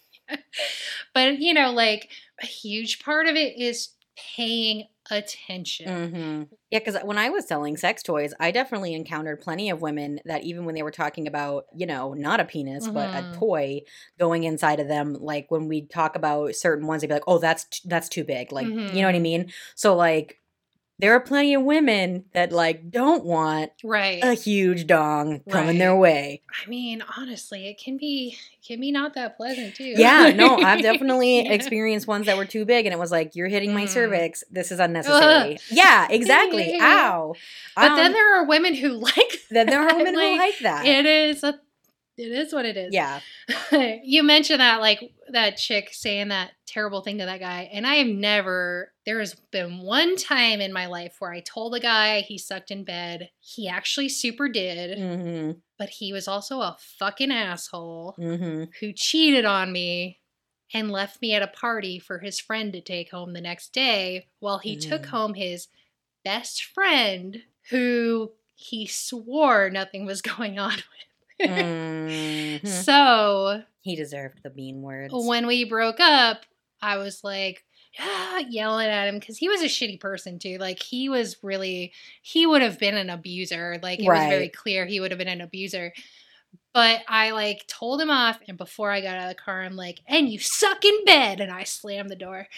But, you know, like a huge part of it is paying attention. Mm-hmm. Yeah, because when I was selling sex toys, I definitely encountered plenty of women that even when they were talking about, you know, not a penis, but a toy going inside of them, like when we talk about certain ones, they'd be like, oh, that's too big. Like, you know what I mean? So like there are plenty of women that like don't want a huge dong coming their way. I mean, honestly, it can be not that pleasant too. Yeah, no, I've definitely experienced ones that were too big, and it was like, you're hitting my cervix. This is unnecessary. Yeah, exactly. Ow. But then there are women who like. Then there are women who like that. It is what it is. Yeah. You mentioned that, like, that chick saying that terrible thing to that guy. And I have never – there has been one time in my life where I told a guy he sucked in bed. He actually super did. Mm-hmm. But he was also a fucking asshole who cheated on me and left me at a party for his friend to take home the next day, while he took home his best friend who he swore nothing was going on with. So he deserved the mean words. When we broke up, I was like yelling at him, because he was a shitty person too. Like he would have been an abuser. Like it was very clear he would have been an abuser. But I like told him off, and before I got out of the car, I'm like, and you suck in bed. And I slammed the door.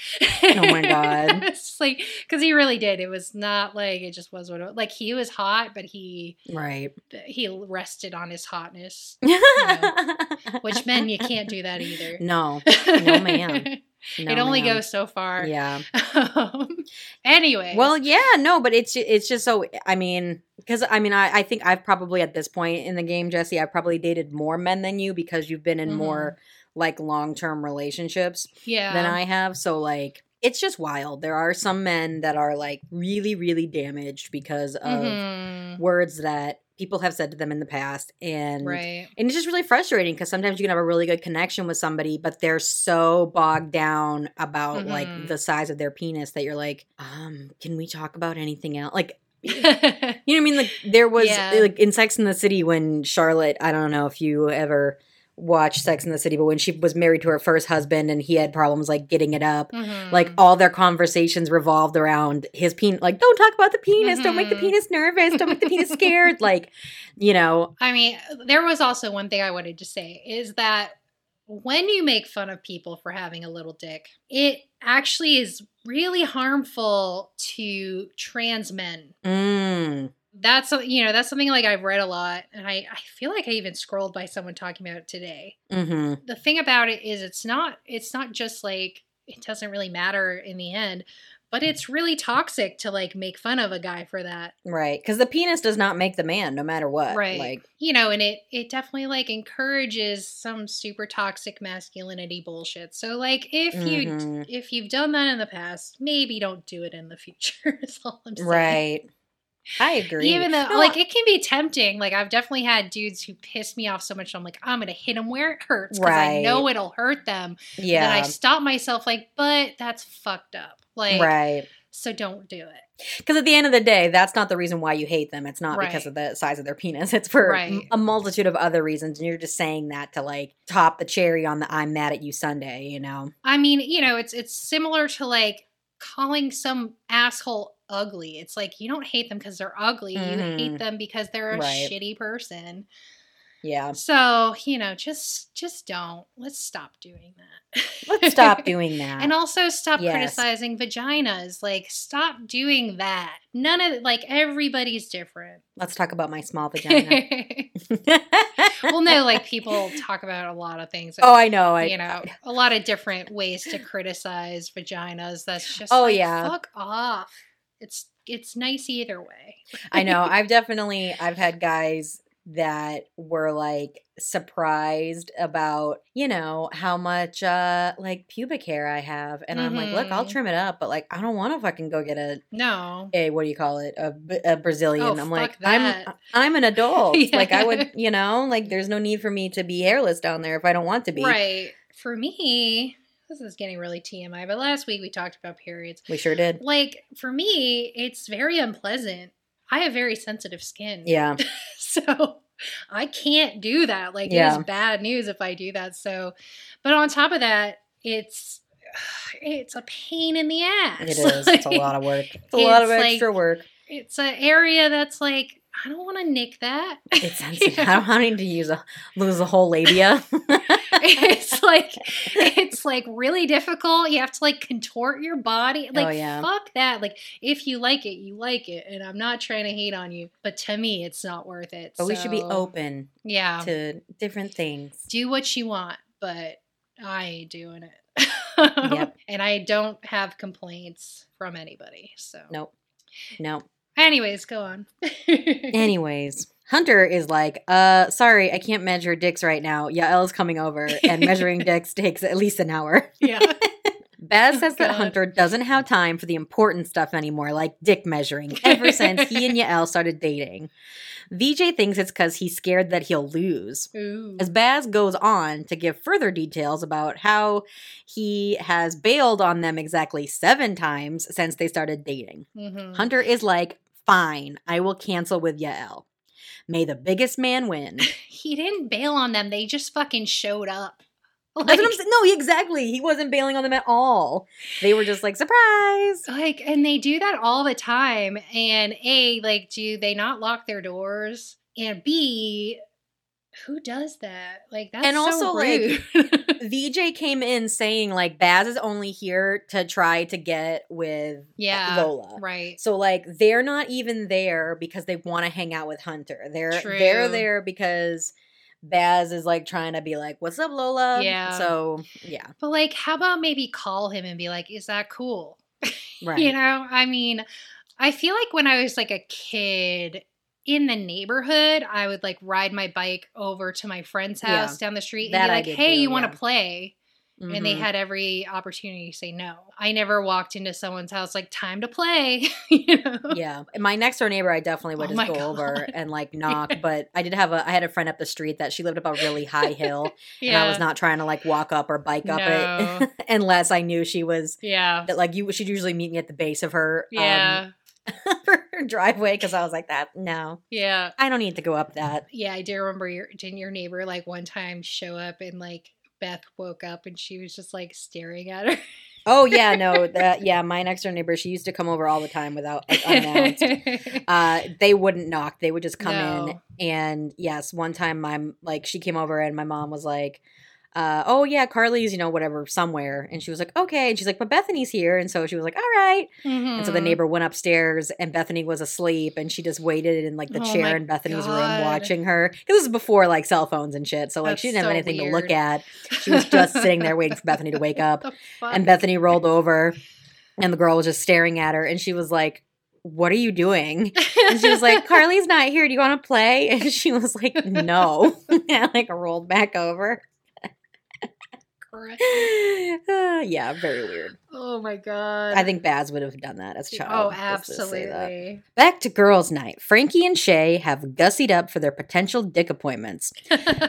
Oh my God. It's like, because he really did. It was not like, it just was what it was. Like he was hot, but he rested on his hotness. You know? Which men, you can't do that either. No. No, ma'am. No, it only goes so far. Yeah. Anyway. Well, yeah, no, but it's just so, I mean, because I mean, I think I've probably at this point in the game, Jesse, I've probably dated more men than you, because you've been in more like long-term relationships than I have. So like, it's just wild. There are some men that are like really, really damaged because of words that people have said to them in the past. And and it's just really frustrating, because sometimes you can have a really good connection with somebody, but they're so bogged down about like the size of their penis that you're like, can we talk about anything else? Like, you know what I mean? Like there was like in Sex and the City when Charlotte, I don't know if you ever watch Sex and the City, but when she was married to her first husband and he had problems like getting it up, mm-hmm. like all their conversations revolved around his penis. Like, don't talk about the penis. Mm-hmm. Don't make the penis nervous. Don't make the penis scared. Like, you know. I mean, there was also one thing I wanted to say is that when you make fun of people for having a little dick, it actually is really harmful to trans men. Mm. That's, you know, that's something like I've read a lot, and I feel like I even scrolled by someone talking about it today. Mm-hmm. The thing about it is it's not just like it doesn't really matter in the end, but it's really toxic to like make fun of a guy for that. Right. Because the penis does not make the man no matter what. Right. Like, you know, and it definitely like encourages some super toxic masculinity bullshit. So like if you've done that in the past, maybe don't do it in the future is all I'm saying. Right. I agree. Even though, no, like, it can be tempting. Like, I've definitely had dudes who piss me off so much, I'm like, I'm going to hit them where it hurts because right. I know it'll hurt them. Yeah. And then I stop myself, like, but that's fucked up. Like, right. So don't do it. Because at the end of the day, that's not the reason why you hate them. It's not right. because of the size of their penis. It's for right. a multitude of other reasons. And you're just saying that to, like, top the cherry on the I'm mad at you Sunday, you know? I mean, you know, it's similar to, like, calling some asshole ugly. It's like you don't hate them because they're ugly. Mm-hmm. You hate them because they're a right. shitty person. Yeah. So, you know, just don't. Let's stop doing that. Let's stop doing that. And also stop yes. criticizing vaginas. Like, stop doing that. None of, like, everybody's different. Let's talk about my small vagina. Well, no, like, people talk about a lot of things. Oh, I know. A lot of different ways to criticize vaginas. That's just, oh, like, yeah. fuck off. It's nice either way. I know. I've had guys that were like surprised about, you know, how much like pubic hair I have, and mm-hmm. I'm like, look, I'll trim it up, but like I don't want to fucking go get a what do you call it, a Brazilian. Oh, I'm like that. I'm an adult. Yeah. Like I would, you know, like there's no need for me to be hairless down there if I don't want to be. Right. For me. This is getting really TMI, but last week we talked about periods. We sure did. Like, for me, it's very unpleasant. I have very sensitive skin. Yeah. So I can't do that. Like, yeah. It is bad news if I do that. So, but on top of that, it's a pain in the ass. It is. Like, it's a lot of work. It's a lot of extra work. It's an area that's like, I don't want to nick that. It's sensitive. Yeah. I need to lose a whole labia. It's like really difficult. You have to like contort your body. Like, oh, yeah. Fuck that. Like, if you like it, you like it. And I'm not trying to hate on you, but to me, it's not worth it. But so, we should be open yeah. to different things. Do what you want, but I ain't doing it. Yep. And I don't have complaints from anybody. So Nope. Anyways, go on. Anyways, Hunter is like, sorry, I can't measure dicks right now. Yael's coming over, and measuring dicks takes at least an hour. Yeah. Baz says that Hunter doesn't have time for the important stuff anymore, like dick measuring, ever since he and Yael started dating. VJ thinks it's because he's scared that he'll lose. Ooh. As Baz goes on to give further details about how he has bailed on them exactly 7 times since they started dating. Mm-hmm. Hunter is like, fine, I will cancel with Yael. May the biggest man win. He didn't bail on them. They just fucking showed up. Like, that's what I'm saying. No, exactly. He wasn't bailing on them at all. They were just like, surprise. Like, and they do that all the time. And A, like, do they not lock their doors? And B, who does that? Like, that's and also, so rude. Like, VJ came in saying, like, Baz is only here to try to get with Lola. Right. So, like, they're not even there because they want to hang out with Hunter. They're there because Baz is like trying to be like, what's up, Lola? Yeah. So, yeah. But like, how about maybe call him and be like, is that cool? Right. You know, I mean, I feel like when I was like a kid in the neighborhood, I would like ride my bike over to my friend's house down the street and be like, hey, you want to play? Mm-hmm. And they had every opportunity to say no. I never walked into someone's house like, time to play. You know? Yeah. My next door neighbor, I definitely would just go over and like knock. Yeah. But I had a friend up the street that she lived up a really high hill. Yeah. And I was not trying to like walk up or bike up it unless I knew she was. Yeah. That like she'd usually meet me at the base of her. Yeah. for her driveway because I was like, that, no. Yeah. I don't need to go up that. Yeah, I do remember your neighbor, like, one time show up and, like, Beth woke up and she was just, like, staring at her. Oh, yeah, no. My next door neighbor, she used to come over all the time without, like, unannounced. They wouldn't knock. They would just come in. And, yes, one time, she came over and my mom was like, oh, yeah, Carly's, you know, whatever, somewhere. And she was like, okay. And she's like, but Bethany's here. And so she was like, all right. Mm-hmm. And so the neighbor went upstairs and Bethany was asleep and she just waited in, like, the chair in Bethany's room watching her. This was before, like, cell phones and shit. So, like, she didn't have anything to look at. She was just sitting there waiting for Bethany to wake up. And Bethany rolled over and the girl was just staring at her. And she was like, what are you doing? And she was like, Carly's not here. Do you want to play? And she was like, no. And, like, rolled back over. Yeah, very weird. Oh my god. I think Baz would have done that as a child. Oh, absolutely. Back to girls' night. Frankie and Shay have gussied up for their potential dick appointments.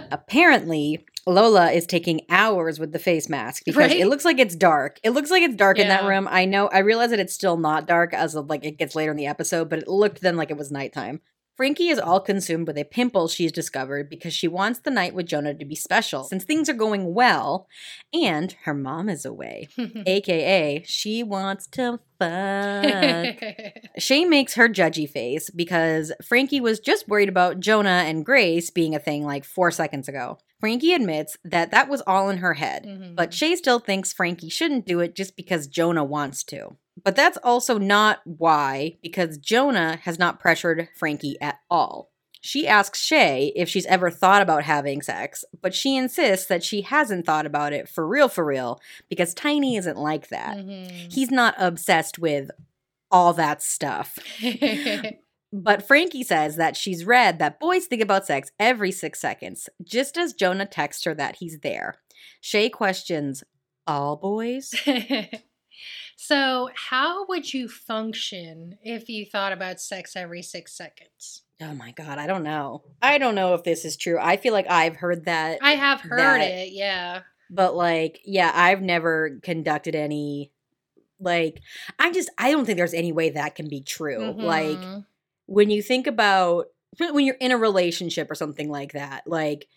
Apparently, Lola is taking hours with the face mask because it looks like it's dark. It looks like it's dark in that room. I know. I realize that it's still not dark as of, like, it gets later in the episode, but it looked then like it was nighttime. Frankie is all consumed with a pimple she's discovered because she wants the night with Jonah to be special since things are going well and her mom is away, a.k.a. she wants to fuck. Shay makes her judgy face because Frankie was just worried about Jonah and Grace being a thing like 4 seconds ago. Frankie admits that was all in her head, but Shay still thinks Frankie shouldn't do it just because Jonah wants to. But that's also not why, because Jonah has not pressured Frankie at all. She asks Shay if she's ever thought about having sex, but she insists that she hasn't thought about it for real, because Tiny isn't like that. Mm-hmm. He's not obsessed with all that stuff. But Frankie says that she's read that boys think about sex every 6 seconds, just as Jonah texts her that he's there. Shay questions, all boys? So how would you function if you thought about sex every 6 seconds? Oh, my God. I don't know. I don't know if this is true. I feel like I've heard that. I have heard it, yeah. But, like, yeah, I've never conducted any, like, I don't think there's any way that can be true. Mm-hmm. Like, when you think about, when you're in a relationship or something like that, like,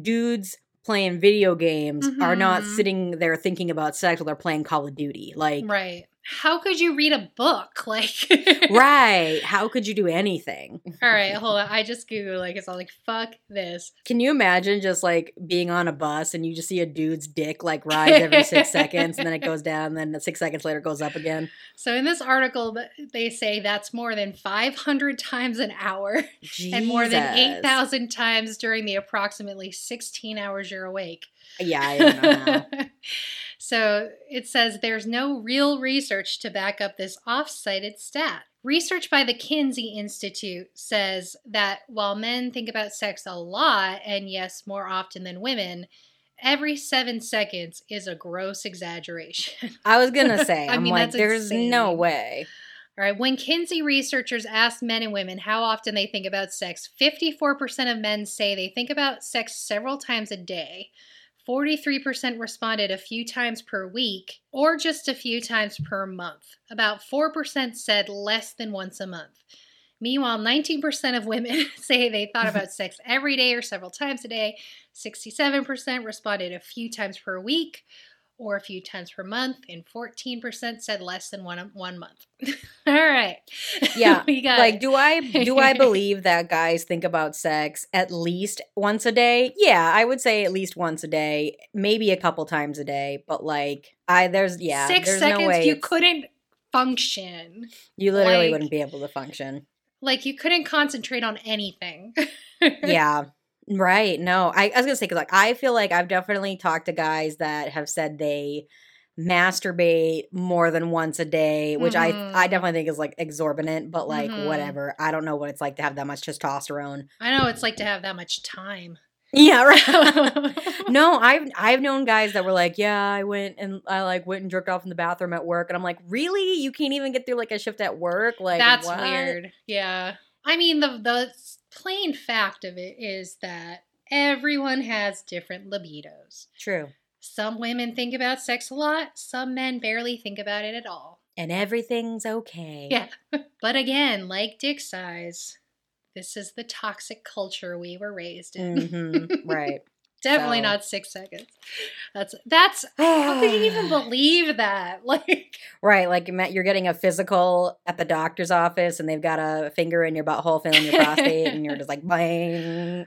dudes playing video games are not sitting there thinking about sex while they're playing Call of Duty. Like, right. How could you read a book? Like, right. How could you do anything? All right. Hold on. I just Googled, like, it's all like, fuck this. Can you imagine just, like, being on a bus and you just see a dude's dick, like, rise every 6 seconds and then it goes down and then 6 seconds later it goes up again? So in this article, they say that's more than 500 times an hour. Jesus. And more than 8,000 times during the approximately 16 hours you're awake. Yeah, I don't know how. So it says there's no real research to back up this off-cited stat. Research by the Kinsey Institute says that while men think about sex a lot, and yes, more often than women, every 7 seconds is a gross exaggeration. I was going to say, I mean, like, there's insane. No way. All right, when Kinsey researchers asked men and women how often they think about sex, 54% of men say they think about sex several times a day. 43% responded a few times per week or just a few times per month. About 4% said less than once a month. Meanwhile, 19% of women say they thought about sex every day or several times a day. 67% responded a few times per week or a few times per month, and 14% said less than one month. All right. Yeah. Like, do I believe that guys think about sex at least once a day? Yeah, I would say at least once a day, maybe a couple times a day, but, like, there's 6 seconds, no way you couldn't function. You literally wouldn't be able to function. Like, you couldn't concentrate on anything. Yeah. Right. No, I was going to say, because, like, I feel like I've definitely talked to guys that have said they masturbate more than once a day, which I definitely think is, like, exorbitant, but, like, whatever. I don't know what it's like to have that much testosterone. I know it's like to have that much time. Yeah, right. No, I've known guys that were like, yeah, I went and jerked off in the bathroom at work. And I'm like, really? You can't even get through, like, a shift at work? Like, that's what? Weird. Yeah. I mean, the plain fact of it is that everyone has different libidos. True. Some women think about sex a lot. Some men barely think about it at all. and everything's okay. Yeah. But again, like Dick says, this is the toxic culture we were raised in. Mm-hmm. Right. Definitely so. Not 6 seconds. That's how could you even believe that? Like, right, like you're getting a physical at the doctor's office and they've got a finger in your butthole filling your prostate and you're just like, bang.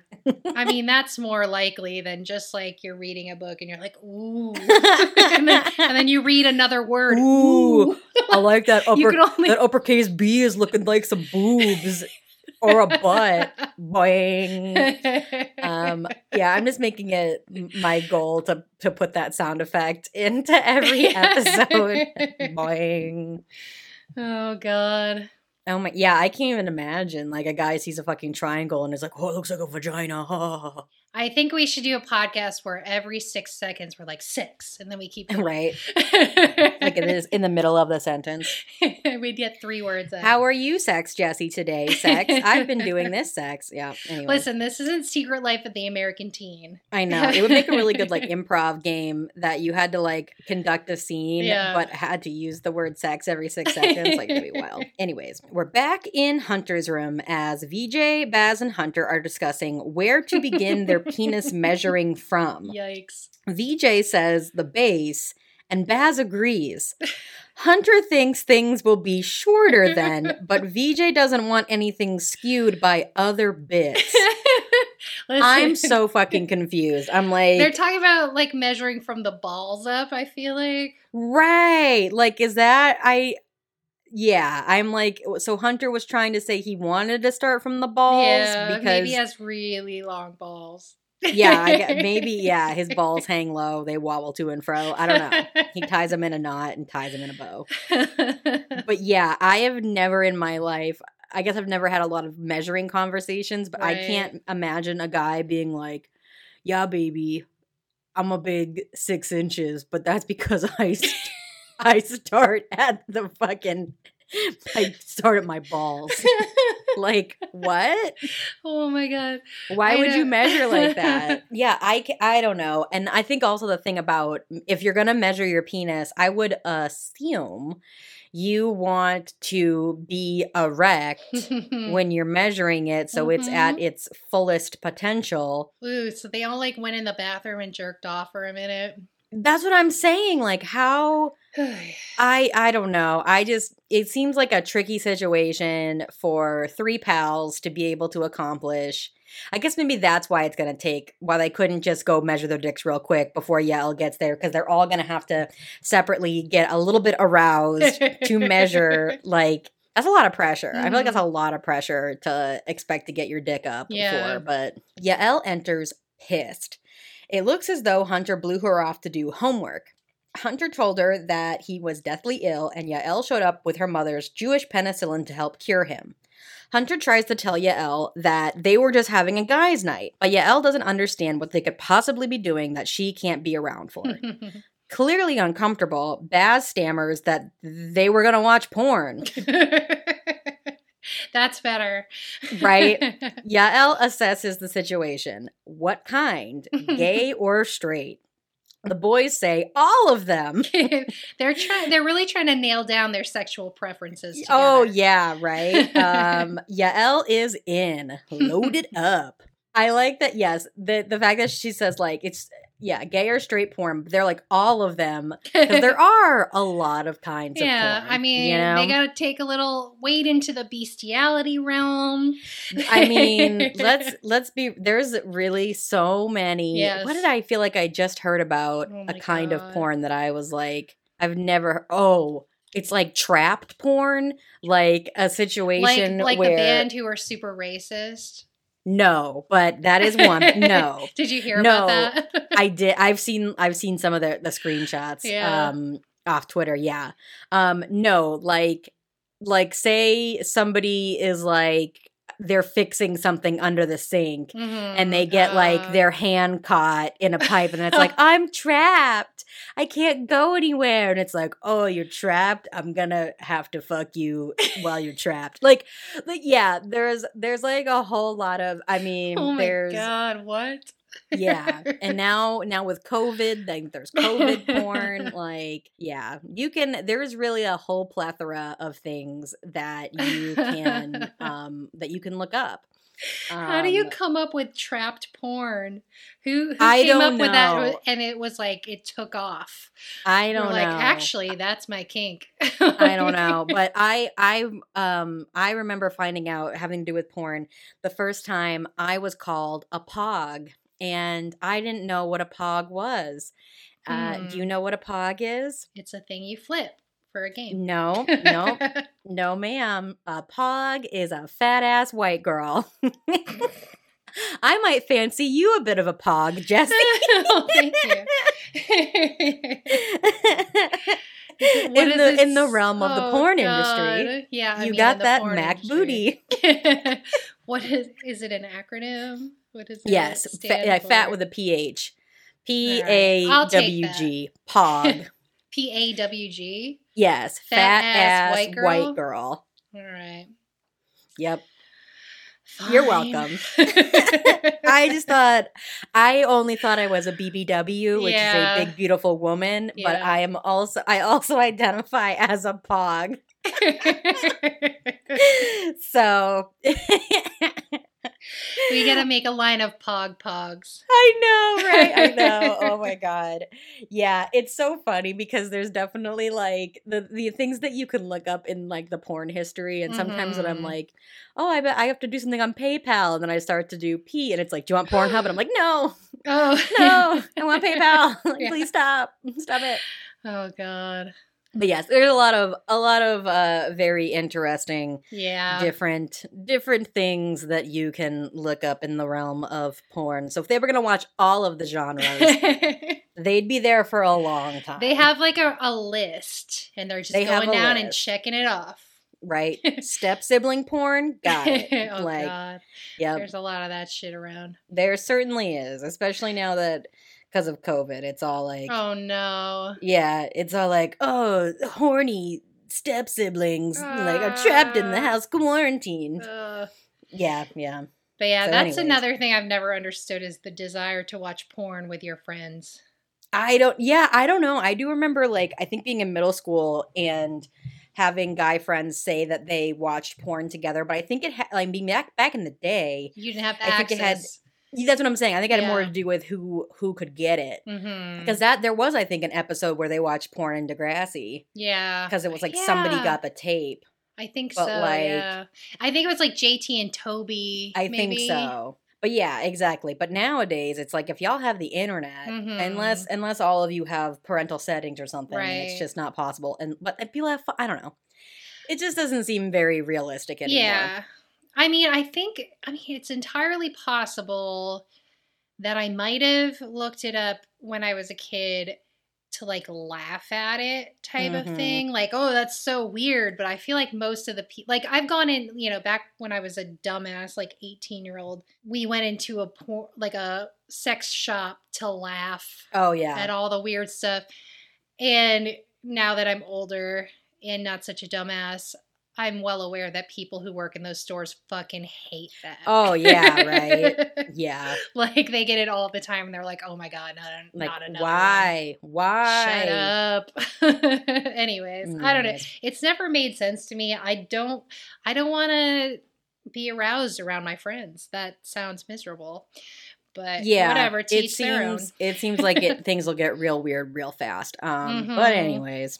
I mean, that's more likely than just like you're reading a book and you're like, ooh. and then you read another word. Ooh. I like that that uppercase B is looking like some boobs. Or a butt. Boing. Yeah, I'm just making it my goal to put that sound effect into every episode. Boing. Oh, God. Oh, my. Yeah, I can't even imagine. Like, a guy sees a fucking triangle and is like, oh, it looks like a vagina. Oh. I think we should do a podcast where every 6 seconds we're like, six. And then we keep going. Right. Like it is in the middle of the sentence. We'd get 3 words out. How are you, sex, Jessie, today? Sex. I've been doing this, sex. Yeah. Anyway. Listen, this isn't Secret Life of the American Teen. I know. It would make a really good like improv game that you had to like conduct a scene, but had to use the word sex every 6 seconds. Like that'd be wild. Anyways, we're back in Hunter's room as VJ, Baz, and Hunter are discussing where to begin their penis measuring from. Yikes. VJ says the base, and Baz agrees. Hunter thinks things will be shorter then, but VJ doesn't want anything skewed by other bits. I'm so fucking confused. I'm like... They're talking about, like, measuring from the balls up, I feel like. Right. Like, is that... Yeah, I'm like, so Hunter was trying to say he wanted to start from the balls. Yeah, because maybe he has really long balls. Yeah, maybe his balls hang low. They wobble to and fro. I don't know. He ties them in a knot and ties them in a bow. But yeah, I have never in my life, I guess I've never had a lot of measuring conversations, but right. I can't imagine a guy being like, yeah, baby, I'm a big 6 inches, but that's because I start at the fucking – I start at my balls. Like, what? Oh, my God. Why would you measure like that? Yeah, I don't know. And I think also the thing about if you're going to measure your penis, I would assume you want to be erect when you're measuring it so it's at its fullest potential. Ooh, so they all, like, went in the bathroom and jerked off for a minute. That's what I'm saying. Like, how – I don't know. I just – it seems like a tricky situation for 3 pals to be able to accomplish. I guess maybe that's why it's going to take – why they couldn't just go measure their dicks real quick before Yael gets there, because they're all going to have to separately get a little bit aroused to measure, like – that's a lot of pressure. I feel like that's a lot of pressure to expect to get your dick up before. But Yael enters pissed. It looks as though Hunter blew her off to do homework. Hunter told her that he was deathly ill, and Yael showed up with her mother's Jewish penicillin to help cure him. Hunter tries to tell Yael that they were just having a guy's night, but Yael doesn't understand what they could possibly be doing that she can't be around for. Clearly uncomfortable, Baz stammers that they were going to watch porn. That's better. Right? Yael assesses the situation. What kind? Gay or straight? The boys say all of them. They're really trying to nail down their sexual preferences together. Oh, yeah, right? Yael is in. Loaded up. I like that, yes, the fact that she says, like, it's... Yeah, gay or straight porn, but they're like all of them. Because there are a lot of kinds of porn. Yeah, I mean, you know? They got to take a little weight into the bestiality realm. I mean, let's be – there's really so many – what did I feel like I just heard about a kind of porn that I was like, I've never – it's like trapped porn, like a situation like where – Like a band who are super racist. No, but that is one. No. Did you hear about that? I did. I've seen some of the screenshots off Twitter. Yeah. No, like say somebody is like they're fixing something under the sink and they get like their hand caught in a pipe and it's like, I'm trapped. I can't go anywhere. And it's like, oh, you're trapped. I'm going to have to fuck you while you're trapped. Like, yeah, there's like a whole lot of, I mean, oh my God, what? Yeah. And now with COVID, like, there's COVID porn. Like, yeah, there's really a whole plethora of things that you can look up. How do you come up with trapped porn? Who came up with that? And it was like it took off. I don't know. Like, actually, that's my kink. I don't know, but I remember finding out, having to do with porn, the first time I was called a pog, and I didn't know what a pog was. Do you know what a pog is? It's a thing you flip for a game. No, no, ma'am. A pog is a fat ass white girl. I might fancy you a bit of a pog, Jessie. Oh, thank you. In the realm of the porn industry, yeah, you got that Mac booty. What is it? An acronym? What is it? Yes, fat with a PH. PAWG. Pog. PAWG. Yes, fat ass white girl. All right. Yep. Fine. You're welcome. I only thought I was a BBW, which is a big, beautiful woman, but I also identify as a pog. So we gotta make a line of pogs. I know, right? I know. Oh my god. Yeah, it's so funny because there's definitely like the things that you can look up in like the porn history, and sometimes when I'm like, oh, I bet I have to do something on PayPal, and then I start to do P, and it's like, do you want Pornhub? And I'm like, no, I want PayPal. Like, please stop it. Oh god. But yes, there's a lot of very interesting, different things that you can look up in the realm of porn. So if they were going to watch all of the genres, they'd be there for a long time. They have like a list, and they're just going down and checking it off. Right, step sibling porn, got it. Oh like, god, yeah, there's a lot of that shit around. There certainly is, especially now that. Because of COVID, it's all like... Oh, no. Yeah, it's all like, oh, horny step-siblings, are trapped in the house, quarantined. Yeah. But yeah, so that's another thing I've never understood is the desire to watch porn with your friends. I don't know. I do remember, like, I think being in middle school and... having guy friends say that they watched porn together, but I think being back in the day... You didn't have access. I think it had... That's what I'm saying. I think it had more to do with who could get it. Mm-hmm. Because there was, I think, an episode where they watched porn in Degrassi. Yeah. Because it was like somebody got the tape. I think so, I think it was like JT and Toby, think so. But yeah, exactly. But nowadays, it's like if y'all have the internet, unless all of you have parental settings or something, it's just not possible. But people have fun. I don't know. It just doesn't seem very realistic anymore. Yeah. I mean, it's entirely possible that I might have looked it up when I was a kid to, like, laugh at it type of thing. Like, oh, that's so weird. But I feel like most of the people, like, I've gone in, you know, back when I was a dumbass, like, 18-year-old, we went into a sex shop to laugh at all the weird stuff. And now that I'm older and not such a dumbass, I'm well aware that people who work in those stores fucking hate that. Oh, yeah, right. Yeah. Like, they get it all the time, and they're like, oh, my God, not another one. Why? Shut up. Anyways, I don't know. It's never made sense to me. I don't want to be aroused around my friends. That sounds miserable. But whatever, teach their own. It seems like things will get real weird real fast. But anyways,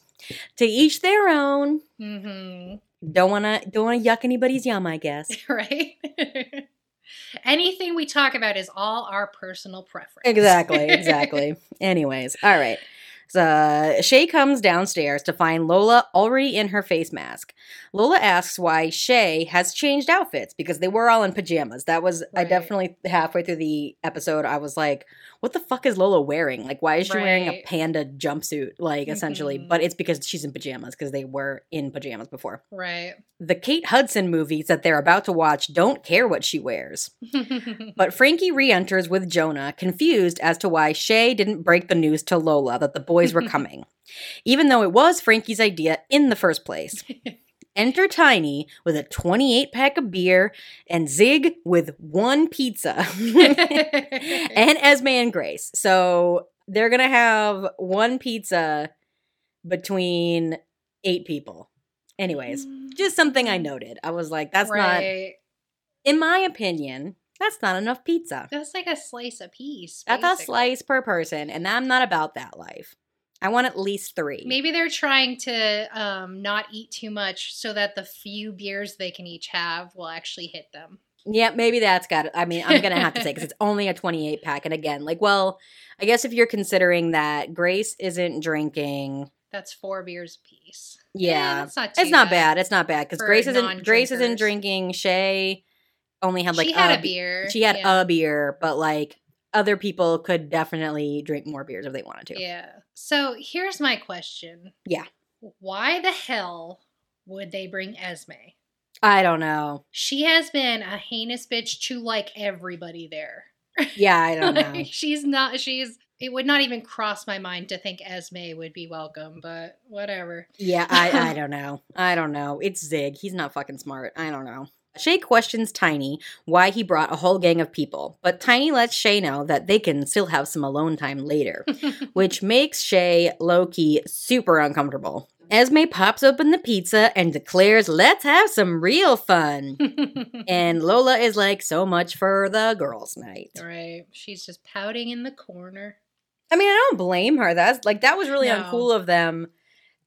to each their own. Mm-hmm. Don't wanna yuck anybody's yum, I guess. Right? Anything we talk about is all our personal preference. Exactly. Anyways, all right. So Shay comes downstairs to find Lola already in her face mask. Lola asks why Shay has changed outfits because they were all in pajamas. That was I definitely halfway through the episode I was like, what the fuck is Lola wearing? Like, why is she wearing a panda jumpsuit? Like, essentially, but it's because she's in pajamas because they were in pajamas before. Right. The Kate Hudson movies that they're about to watch don't care what she wears. But Frankie re-enters with Jonah, confused as to why Shay didn't break the news to Lola that the boys were coming, even though it was Frankie's idea in the first place. Enter Tiny with a 28-pack of beer and Zig with one pizza and Esme and Grace. So they're going to have one pizza between 8 people. Anyways, just something I noted. I was like, that's not, in my opinion, that's not enough pizza. That's like a slice a piece. Basically. That's a slice per person, and I'm not about that life. I want at least 3. Maybe they're trying to not eat too much so that the few beers they can each have will actually hit them. Yeah, maybe that's got it. I mean, I'm going to have to say because it's only a 28-pack. And again, like, well, I guess if you're considering that Grace isn't drinking – that's 4 beers a piece. Yeah. That's not too bad. It's not bad because Grace isn't drinking. Shay only had like a beer. She had a beer, but like other people could definitely drink more beers if they wanted to. Yeah. So here's my question. Yeah. Why the hell would they bring Esme? I don't know. She has been a heinous bitch to like everybody there. Yeah, I don't know. It would not even cross my mind to think Esme would be welcome, but whatever. Yeah, I don't know. I don't know. It's Zig. He's not fucking smart. I don't know. Shay questions Tiny why he brought a whole gang of people, but Tiny lets Shay know that they can still have some alone time later, which makes Shay low-key super uncomfortable. Esme pops open the pizza and declares, let's have some real fun. And Lola is like, so much for the girls' night. Right. She's just pouting in the corner. I mean, I don't blame her. That's like that was really uncool of them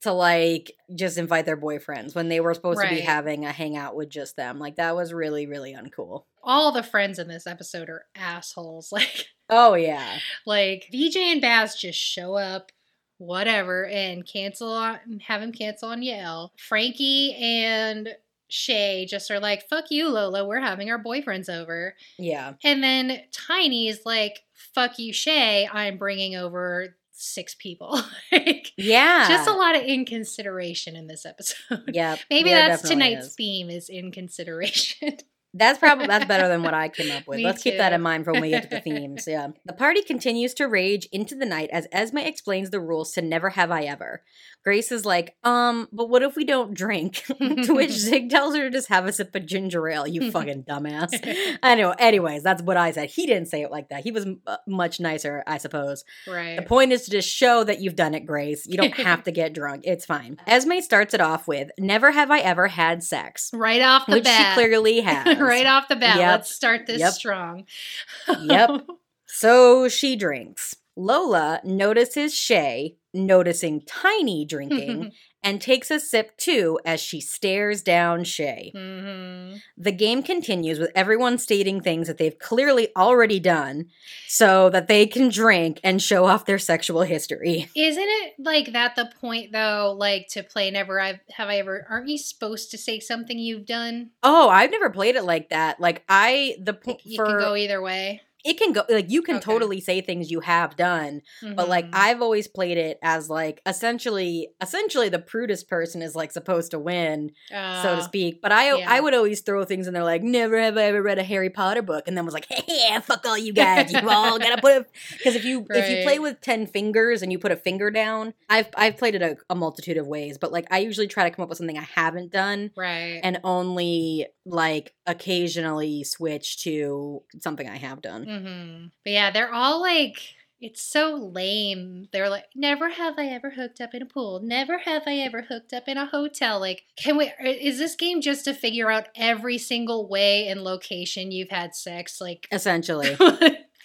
to like just invite their boyfriends when they were supposed to be having a hangout with just them. Like that was really, really uncool. All the friends in this episode are assholes. Like, oh yeah. Like VJ and Baz just show up, whatever, and have him cancel on Yael. Frankie and Shay just are like, fuck you, Lola, we're having our boyfriends over. Yeah. And then Tiny is like, fuck you, Shay, I'm bringing over 6 people. Like, yeah. Just a lot of inconsideration in this episode. Yeah. Maybe that's tonight's theme is inconsideration. That's better than what I came up with. Let's keep that in mind for when we get to the themes. Yeah. The party continues to rage into the night as Esme explains the rules to Never Have I Ever. Grace is like, but what if we don't drink? To which Zig tells her to just have a sip of ginger ale, you fucking dumbass. I know. Anyways, that's what I said. He didn't say it like that. He was much nicer, I suppose. Right. The point is to just show that you've done it, Grace. You don't have to get drunk. It's fine. Esme starts it off with, never have I ever had sex. Right off the bat. Which she clearly has. Right off the bat. Yep. Let's start this strong. Yep. So she drinks. Lola notices Shay noticing Tiny drinking and takes a sip too as she stares down Shay. Mm-hmm. The game continues with everyone stating things that they've clearly already done so that they can drink and show off their sexual history. Isn't it like that the point though, like to play Never Have I Ever, aren't you supposed to say something you've done? Oh, I've never played it like that. Like you can go either way. It can go, like, you can totally say things you have done, but, like, I've always played it as, like, essentially the prudest person is, like, supposed to win, so to speak. But I would always throw things in there, like, never have I ever read a Harry Potter book, and then was like, hey, fuck all you guys, you all gotta put a, because if you play with 10 fingers and you put a finger down, I've played it a multitude of ways, but, like, I usually try to come up with something I haven't done, and only, like, occasionally switch to something I have done. Mm-hmm. But yeah, they're all like, it's so lame. They're like, never have I ever hooked up in a pool. Never have I ever hooked up in a hotel. Like, is this game just to figure out every single way and location you've had sex? Like, essentially.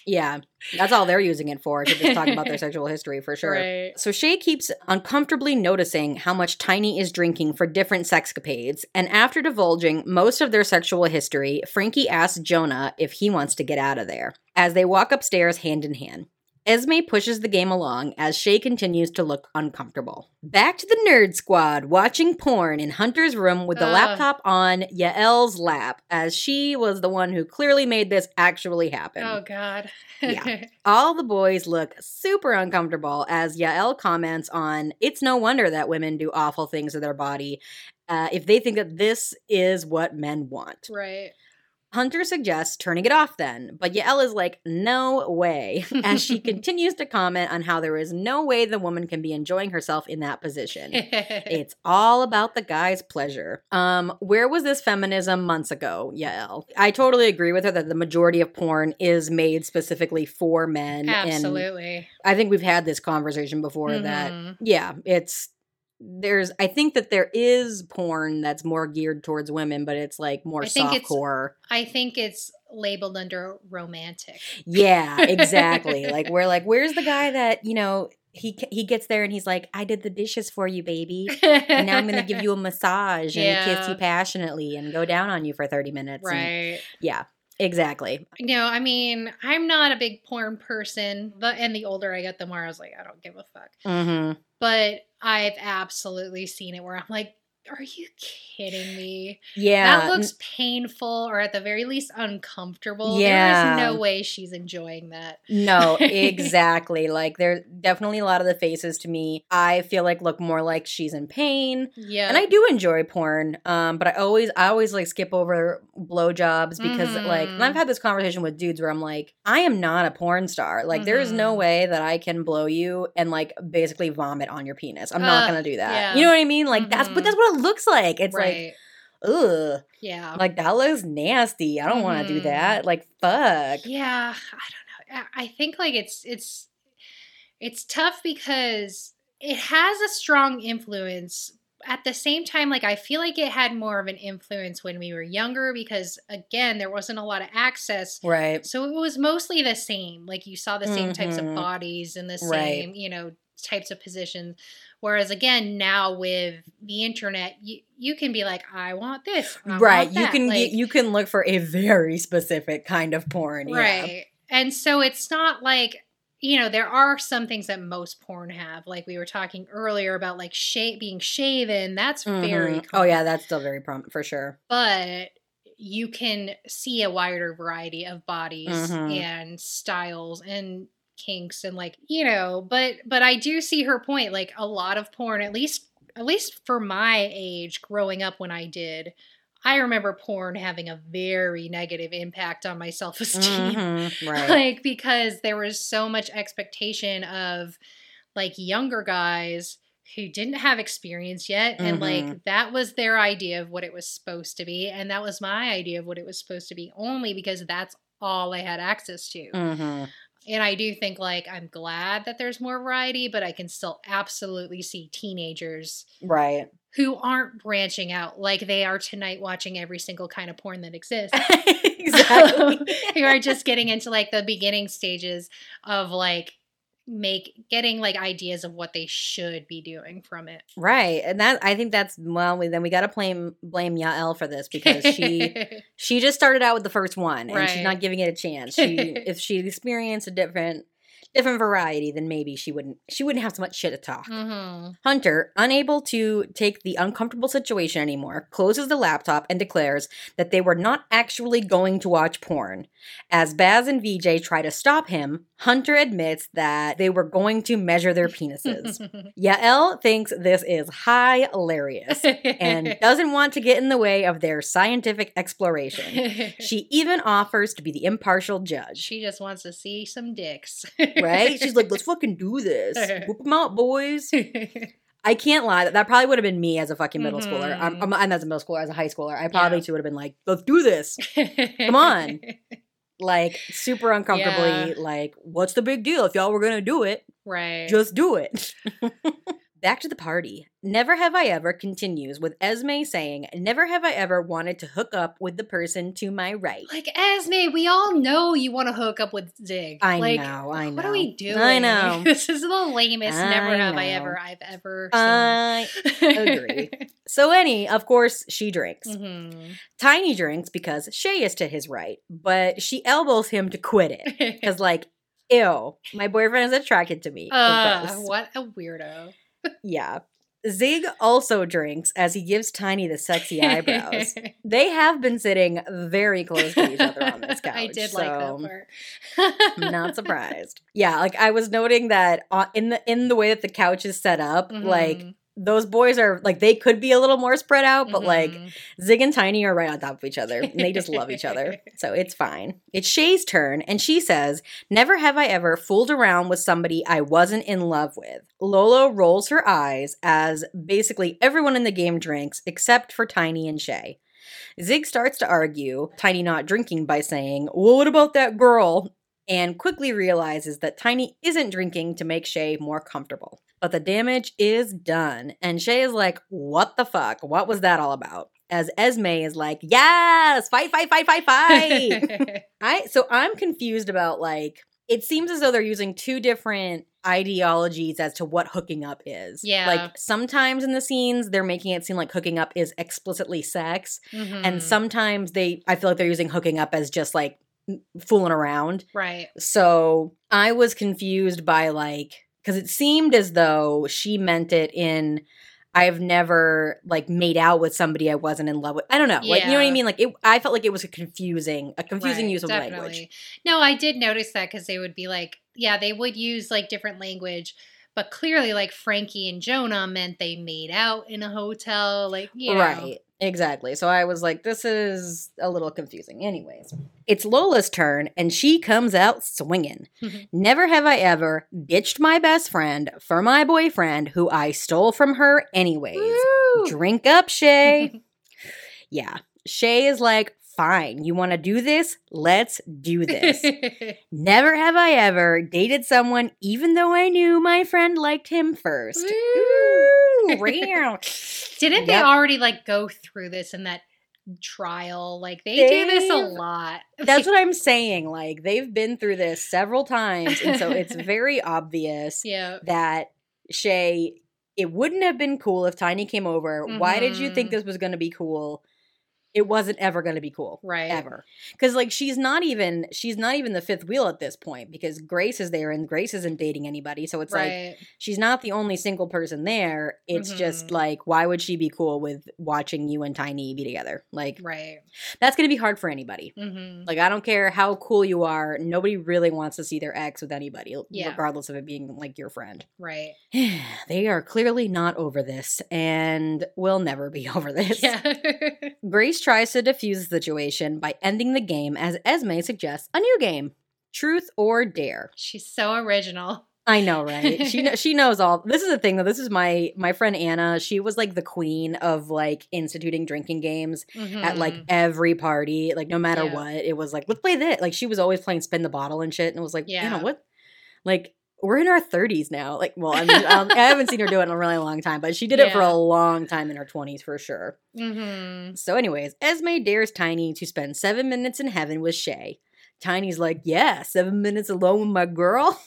Yeah, that's all they're using it for, to just talk about their sexual history for sure. Right. So Shay keeps uncomfortably noticing how much Tiny is drinking for different sexcapades, and after divulging most of their sexual history, Frankie asks Jonah if he wants to get out of there. As they walk upstairs hand in hand, Esme pushes the game along as Shay continues to look uncomfortable. Back to the nerd squad, watching porn in Hunter's room with the laptop on Yael's lap, as she was the one who clearly made this actually happen. Oh, God. Yeah. All the boys look super uncomfortable as Yael comments on, it's no wonder that women do awful things to their body if they think that this is what men want. Right. Hunter suggests turning it off then, but Yael is like, no way, as she continues to comment on how there is no way the woman can be enjoying herself in that position. It's all about the guy's pleasure. Where was this feminism months ago, Yael? I totally agree with her that the majority of porn is made specifically for men. Absolutely. And I think we've had this conversation before that, yeah, it's... There's, I think that there is porn that's more geared towards women, but it's like more softcore. I think it's labeled under romantic. Yeah, exactly. Like we're like, where's the guy that, you know, he gets there and he's like, I did the dishes for you, baby. And now I'm going to give you a massage and kiss you passionately and go down on you for 30 minutes. Right. And, yeah. Exactly. No, I mean, I'm not a big porn person, but and the older I get, the more I was like, I don't give a fuck. Mm-hmm. But I've absolutely seen it where I'm like, are you kidding me? Yeah. That looks painful or at the very least uncomfortable. Yeah. There is no way she's enjoying that. No, exactly. Like there's definitely a lot of the faces to me, I feel like look more like she's in pain. Yeah. And I do enjoy porn, but I always like skip over blowjobs because like, and I've had this conversation with dudes where I'm like, I am not a porn star. Like there is no way that I can blow you and like basically vomit on your penis. I'm not going to do that. Yeah. You know what I mean? Like that's what it looks like. It's like, ugh. Yeah. Like, that looks nasty. I don't want to do that. Like, fuck. Yeah. I don't know. I think, like, it's tough because it has a strong influence. At the same time, like, I feel like it had more of an influence when we were younger because, again, there wasn't a lot of access. Right. So it was mostly the same. Like, you saw the same types of bodies and the same, you know, types of positions. Whereas, again, now with the internet, you can be like, I want this. I want that. You can like, you can look for a very specific kind of porn. Right. Yeah. And so it's not like, you know, there are some things that most porn have. Like we were talking earlier about like being shaven. That's very common. Oh, yeah. That's still very prominent for sure. But you can see a wider variety of bodies and styles and kinks and like, you know, but I do see her point. Like a lot of porn, at least for my age growing up when I did, I remember porn having a very negative impact on my self-esteem. Right. Like because there was so much expectation of like younger guys who didn't have experience yet. And like that was their idea of what it was supposed to be. And that was my idea of what it was supposed to be only because that's all I had access to. And I do think, like, I'm glad that there's more variety, but I can still absolutely see teenagers who aren't branching out like they are tonight watching every single kind of porn that exists. Exactly. Who are just getting into, like, the beginning stages of, like, getting like ideas of what they should be doing from it. Right. And that I think that's then we got to blame Yael for this because she just started out with the first one and she's not giving it a chance. If she experienced a different variety, then maybe she wouldn't have so much shit to talk. Hunter, unable to take the uncomfortable situation anymore, closes the laptop and declares that they were not actually going to watch porn. As Baz and VJ try to stop him, Hunter admits that they were going to measure their penises. Yael thinks this is hilarious and doesn't want to get in the way of their scientific exploration. She even offers to be the impartial judge. She just wants to see some dicks. Right? She's like, let's fucking do this. Whoop them out, boys. I can't lie. That probably would have been me as a fucking middle schooler. I'm as a middle schooler, as a high schooler. I probably too would have been like, let's do this. Come on. Like, super uncomfortably. Yeah. Like, what's the big deal? If y'all were going to do it, just do it. Back to the party. Never Have I Ever continues with Esme saying, never have I ever wanted to hook up with the person to my right. Like, Esme, we all know you want to hook up with Zig. I know. What are we doing? I know. This is the lamest never have I ever I've ever seen. I agree. So Annie, of course, she drinks. Tiny drinks because Shay is to his right, but she elbows him to quit it. Because, like, ew, my boyfriend is attracted to me. What a weirdo. Yeah. Zig also drinks as he gives Tiny the sexy eyebrows. They have been sitting very close to each other on this couch. I did like that part. I'm not surprised. Yeah, like I was noting that in the way that the couch is set up, like those boys are like, they could be a little more spread out, but like Zig and Tiny are right on top of each other and they just love each other. So it's fine. It's Shay's turn and she says, never have I ever fooled around with somebody I wasn't in love with. Lolo rolls her eyes as basically everyone in the game drinks except for Tiny and Shay. Zig starts to argue, Tiny not drinking, by saying, well, what about that girl? And quickly realizes that Tiny isn't drinking to make Shay more comfortable. But the damage is done. And Shay is like, what the fuck? What was that all about? As Esme is like, yes, fight. So I'm confused about, like, it seems as though they're using two different ideologies as to what hooking up is. Yeah. Like, sometimes in the scenes, they're making it seem like hooking up is explicitly sex. Mm-hmm. And sometimes I feel like they're using hooking up as just, like, fooling around. Right. So I was confused by, like, because it seemed as though she meant it in, I've never, like, made out with somebody I wasn't in love with. I don't know. Yeah. Like, you know what I mean? Like, I felt like it was a confusing right, use of definitely. Language. No, I did notice that because they would be like, yeah, they would use, like, different language. But clearly, like, Frankie and Jonah meant they made out in a hotel. Like, you know. Right. Exactly. So I was like, this is a little confusing. Anyways, it's Lola's turn and she comes out swinging. Never have I ever ditched my best friend for my boyfriend who I stole from her anyways. Woo! Drink up, Shay. Yeah. Shay is like, fine, you want to do this? Let's do this. Never have I ever dated someone even though I knew my friend liked him first. Didn't they already, like, go through this in that trial? Like, they do this a lot. That's what I'm saying. Like, they've been through this several times. And so it's very obvious that Shay, it wouldn't have been cool if Tiny came over. Mm-hmm. Why did you think this was going to be cool? It wasn't ever going to be cool. Right. Ever. Because, like, she's not even the fifth wheel at this point because Grace is there and Grace isn't dating anybody. So it's like she's not the only single person there. It's just like, why would she be cool with watching you and Tiny be together? Like, that's going to be hard for anybody. Mm-hmm. Like, I don't care how cool you are. Nobody really wants to see their ex with anybody, regardless of it being, like, your friend. Right. They are clearly not over this and will never be over this. Yeah. Grace tries to defuse the situation by ending the game as Esme suggests a new game, Truth or Dare. She's so original. I know, right? She knows all. This is the thing, though. This is my friend Anna. She was, like, the queen of, like, instituting drinking games at, like, every party. Like, no matter what, it was like, let's play this. Like, she was always playing spin the bottle and shit, and it was like, you know what? Like, we're in our 30s now. Like, well, I mean, I haven't seen her do it in a really long time, but she did it for a long time in her 20s for sure. Mm-hmm. So anyways, Esme dares Tiny to spend 7 minutes in heaven with Shay. Tiny's like, yeah, 7 minutes alone with my girl?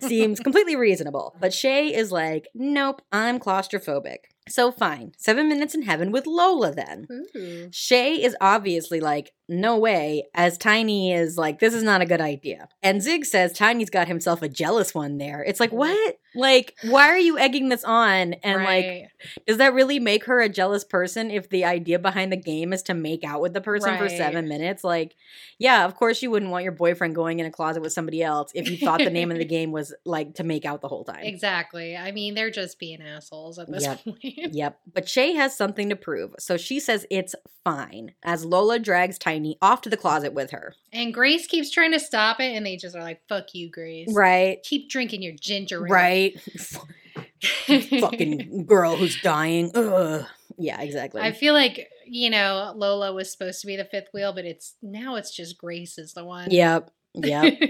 Seems completely reasonable. But Shay is like, nope, I'm claustrophobic. So fine, 7 minutes in heaven with Lola then. Ooh. Shay is obviously like, no way, as Tiny is like, this is not a good idea. And Zig says Tiny's got himself a jealous one there. It's like, what? Like, why are you egging this on? And like, does that really make her a jealous person if the idea behind the game is to make out with the person for 7 minutes? Like, yeah, of course you wouldn't want your boyfriend going in a closet with somebody else if you thought the name of the game was, like, to make out the whole time. Exactly. I mean, they're just being assholes at this point. Yep. But Shay has something to prove. So she says it's fine as Lola drags Tiny off to the closet with her. And Grace keeps trying to stop it and they just are like, fuck you, Grace. Right. Keep drinking your ginger ale. Right. Fucking girl who's dying. Ugh. Yeah, exactly. I feel like, you know, Lola was supposed to be the fifth wheel, but it's just Grace is the one. Yep. Yep.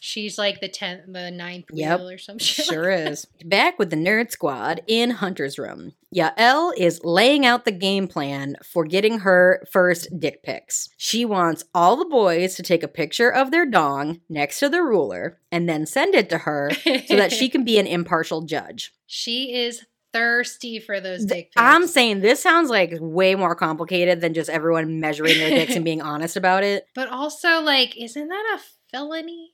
She's like the ninth wheel or some shit. Sure like is. Back with the nerd squad in Hunter's room. Yael is laying out the game plan for getting her first dick pics. She wants all the boys to take a picture of their dong next to the ruler and then send it to her so that she can be an impartial judge. She is thirsty for those dick pics. I'm saying this sounds like way more complicated than just everyone measuring their dicks and being honest about it. But also, like, isn't that a felony?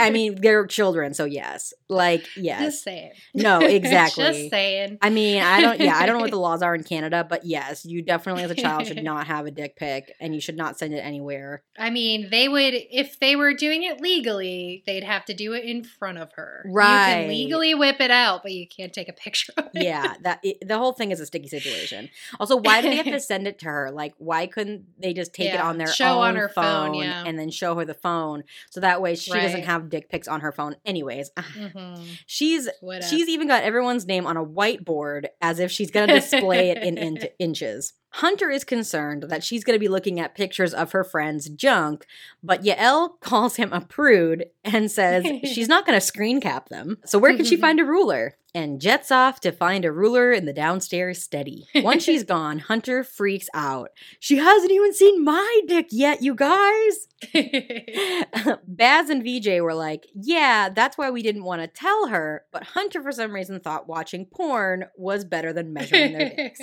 I mean, they're children, so yes. Like, yes. Just saying. No, exactly. Just saying. I mean, I don't know what the laws are in Canada, but yes, you definitely as a child should not have a dick pic and you should not send it anywhere. I mean, they would, if they were doing it legally, they'd have to do it in front of her. Right. You can legally whip it out, but you can't take a picture of it. Yeah, the whole thing is a sticky situation. Also, why do they have to send it to her? Like, why couldn't they just take it on their phone yeah. and then show her the phone so that way she doesn't have dick pics on her phone anyways. Mm-hmm. She's even got everyone's name on a whiteboard as if she's going to display it in inches. Hunter is concerned that she's going to be looking at pictures of her friend's junk, but Yael calls him a prude and says she's not going to screen cap them. So where can she find a ruler? And jets off to find a ruler in the downstairs steady. Once she's gone, Hunter freaks out. She hasn't even seen my dick yet, you guys. Baz and VJ were like, yeah, that's why we didn't want to tell her. But Hunter, for some reason, thought watching porn was better than measuring their dicks.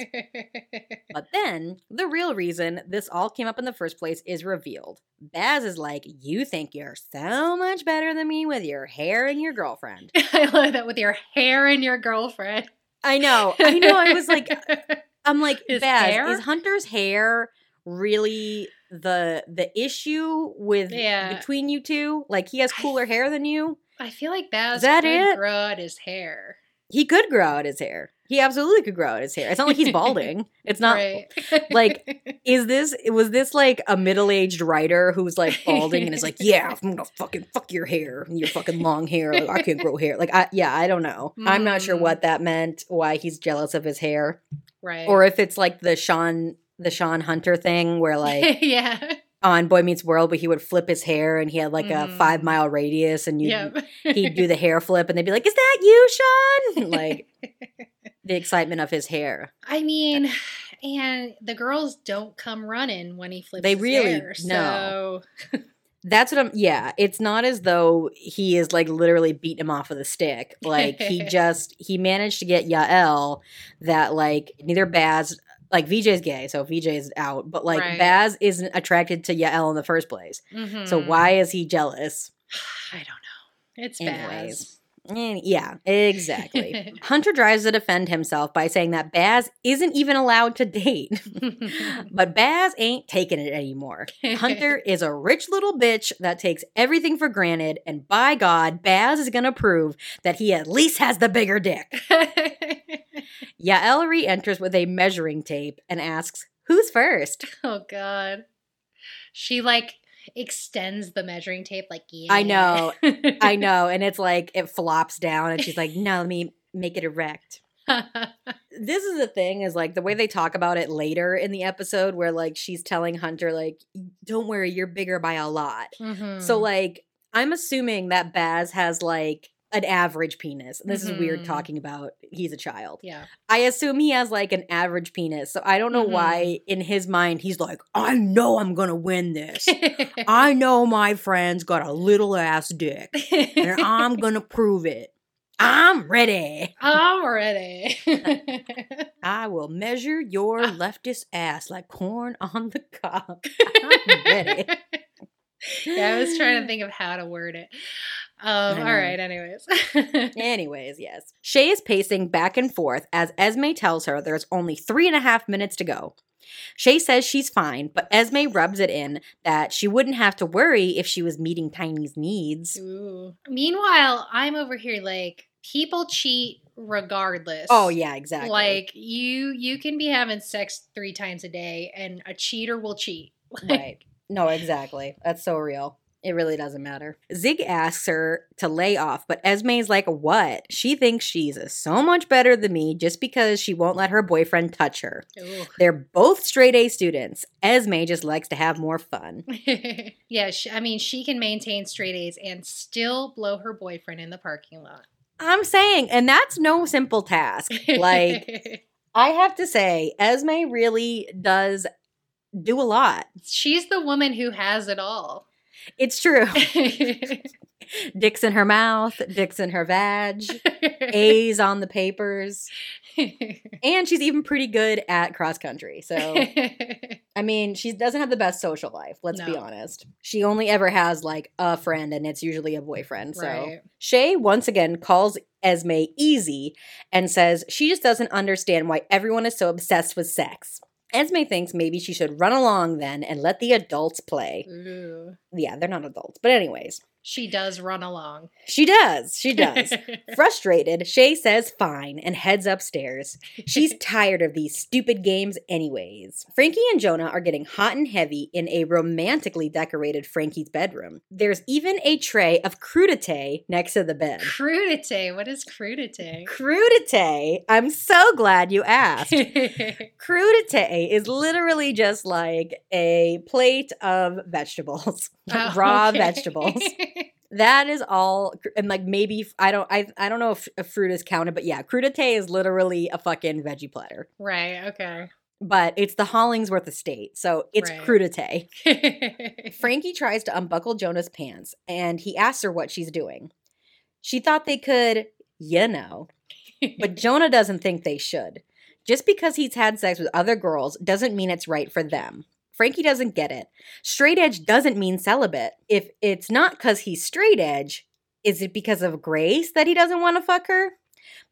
But then, the real reason this all came up in the first place is revealed. Baz is like, you think you're so much better than me with your hair and your girlfriend. I love that, with your hair and your girlfriend. I know. I was like, Baz, is Hunter's hair really the issue with between you two? Like, he has cooler hair than you? I feel like Baz could grow out his hair. He could grow out his hair. He absolutely could grow out his hair. It's not like he's balding. It's not like, was this like a middle-aged writer who's like balding and is like, yeah, I'm going to fucking fuck your hair and your fucking long hair. Like, I can't grow hair. Like, I don't know. I'm not sure what that meant, why he's jealous of his hair. Right. Or if it's like the Sean Hunter thing where like. Yeah. On Boy Meets World, but he would flip his hair and he had like a 5-mile radius and he'd do the hair flip and they'd be like, is that you, Sean? Like, the excitement of his hair. I mean, and the girls don't come running when he flips his hair. They really, no. So. That's what it's not as though he is like literally beating him off with a stick. Like, he managed to get Yael that like neither Baz. Like, VJ's gay, so VJ's out. But, like, Baz isn't attracted to Yael in the first place. Mm-hmm. So why is he jealous? I don't know. It's Baz. Yeah, exactly. Hunter tries to defend himself by saying that Baz isn't even allowed to date. But Baz ain't taking it anymore. Hunter is a rich little bitch that takes everything for granted. And by God, Baz is going to prove that he at least has the bigger dick. Yael re-enters with a measuring tape and asks, who's first? Oh, God. She, like, extends the measuring tape, like, yeah. I know. And it's like, it flops down and she's like, no, let me make it erect. This is the thing, is like the way they talk about it later in the episode where, like, she's telling Hunter, like, don't worry, you're bigger by a lot. Mm-hmm. So, like, I'm assuming that Baz has, like, an average penis. This is weird talking about he's a child. Yeah. I assume he has like an average penis. So I don't know why in his mind he's like, I know I'm going to win this. I know my friend's got a little ass dick and I'm going to prove it. I'm ready. I will measure your leftist ass like corn on the cob. I'm ready. Yeah, I was trying to think of how to word it. All right, anyways. Anyways, yes. Shay is pacing back and forth as Esme tells her there's only 3.5 minutes to go. Shay says she's fine, but Esme rubs it in that she wouldn't have to worry if she was meeting Tiny's needs. Ooh. Meanwhile, I'm over here like, people cheat regardless. Oh, yeah, exactly. Like, you can be having sex 3 times a day and a cheater will cheat. Right. No, exactly. That's so real. It really doesn't matter. Zig asks her to lay off, but Esme's like, what? She thinks she's so much better than me just because she won't let her boyfriend touch her. Ooh. They're both straight A students. Esme just likes to have more fun. Yeah, she can maintain straight A's and still blow her boyfriend in the parking lot. I'm saying, and that's no simple task. Like, I have to say, Esme really does do a lot. She's the woman who has it all. It's true. Dick's in her mouth, dick's in her vag, A's on the papers. And she's even pretty good at cross country. So I mean, she doesn't have the best social life, let's be honest. She only ever has, like, a friend, and it's usually a boyfriend. So Shay, once again, calls Esme easy and says she just doesn't understand why everyone is so obsessed with sex. Esme thinks maybe she should run along then and let the adults play. Ooh. Yeah, they're not adults. But anyways. She does run along. She does. She does. Frustrated, Shay says fine and heads upstairs. She's tired of these stupid games anyways. Frankie and Jonah are getting hot and heavy in a romantically decorated Frankie's bedroom. There's even a tray of crudité next to the bed. Crudité? What is crudité? Crudité? I'm so glad you asked. Crudité is literally just like a plate of vegetables. Oh, raw vegetables. That is all, and like maybe I don't know if fruit is counted, but yeah, crudité is literally a fucking veggie platter. Right. Okay. But it's the Hollingsworth estate, so it's crudité. Frankie tries to unbuckle Jonah's pants, and he asks her what she's doing. She thought they could, you know, but Jonah doesn't think they should. Just because he's had sex with other girls doesn't mean it's right for them. Frankie doesn't get it. Straight edge doesn't mean celibate. If it's not because he's straight edge, is it because of Grace that he doesn't want to fuck her?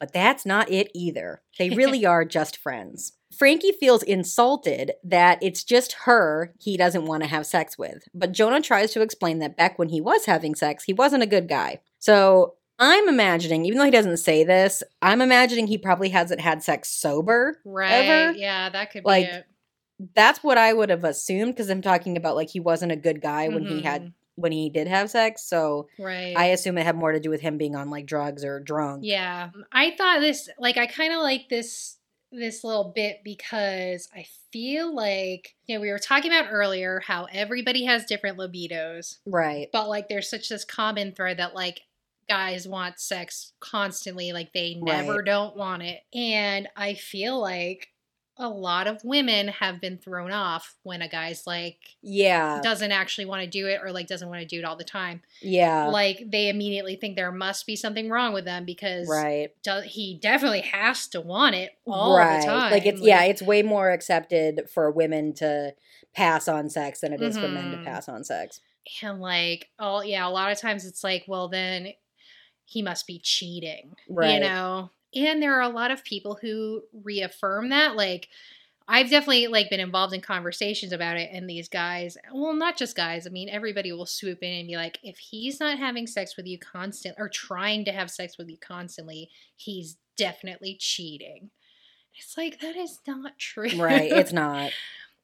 But that's not it either. They really are just friends. Frankie feels insulted that it's just her he doesn't want to have sex with. But Jonah tries to explain that back when he was having sex, he wasn't a good guy. So I'm imagining, even though he doesn't say this, I'm imagining he probably hasn't had sex sober. Right. Ever. Yeah, that could be it. That's what I would have assumed, because I'm talking about like he wasn't a good guy when he did have sex. So I assume it had more to do with him being on like drugs or drunk. Yeah. I thought this, like, I kind of like this little bit because I feel like, you know, we were talking about earlier how everybody has different libidos. Right. But like there's such this common thread that like guys want sex constantly. Like they never don't want it. And I feel like a lot of women have been thrown off when a guy's like, doesn't actually want to do it or like doesn't want to do it all the time. Yeah. Like they immediately think there must be something wrong with them because he definitely has to want it all the time. Like it's, it's way more accepted for women to pass on sex than it is for men to pass on sex. And like, a lot of times it's like, well, then he must be cheating, you know? And there are a lot of people who reaffirm that. Like, I've definitely, like, been involved in conversations about it. And these guys, well, not just guys. I mean, everybody will swoop in and be like, if he's not having sex with you constantly or trying to have sex with you constantly, he's definitely cheating. It's like, that is not true. Right. It's not.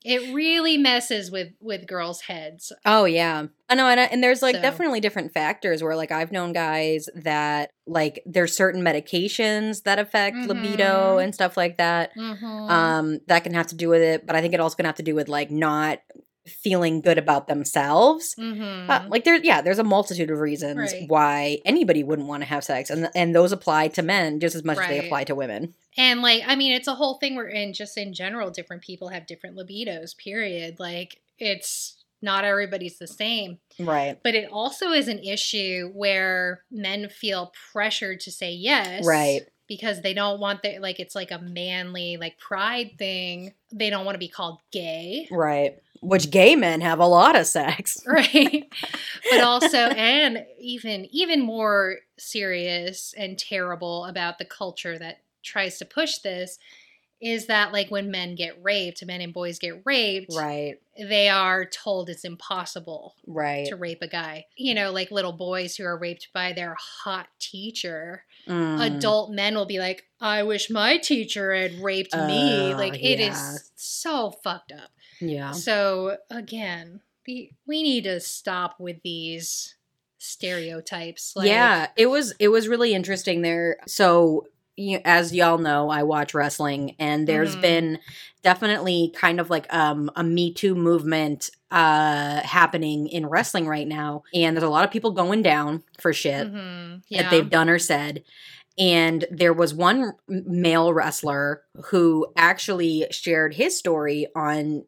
It really messes with girls' heads. Oh, yeah. I know, and there's, like, definitely different factors where, like, I've known guys that, like, there's certain medications that affect libido and stuff like that. That can have to do with it. But I think it also can have to do with, like, not feeling good about themselves. Like, there's a multitude of reasons why anybody wouldn't want to have sex. And those apply to men just as much as they apply to women. And, like, I mean, it's a whole thing where in general, different people have different libidos, period. Like, it's not everybody's the same. Right. But it also is an issue where men feel pressured to say yes. Right. Because they don't want their, like, it's like a manly, like, pride thing. They don't want to be called gay. Right. Which gay men have a lot of sex. Right. But also, and even more serious and terrible about the culture that tries to push this is that, like, when men and boys get raped, they are told it's impossible to rape a guy. You know, like little boys who are raped by their hot teacher. Adult men will be like, I wish my teacher had raped me. Like, it is so fucked up. Yeah. So, again, we need to stop with these stereotypes. Like, it was really interesting there. So, as y'all know, I watch wrestling, and there's been definitely kind of like a Me Too movement happening in wrestling right now. And there's a lot of people going down for shit that they've done or said. And there was one male wrestler who actually shared his story on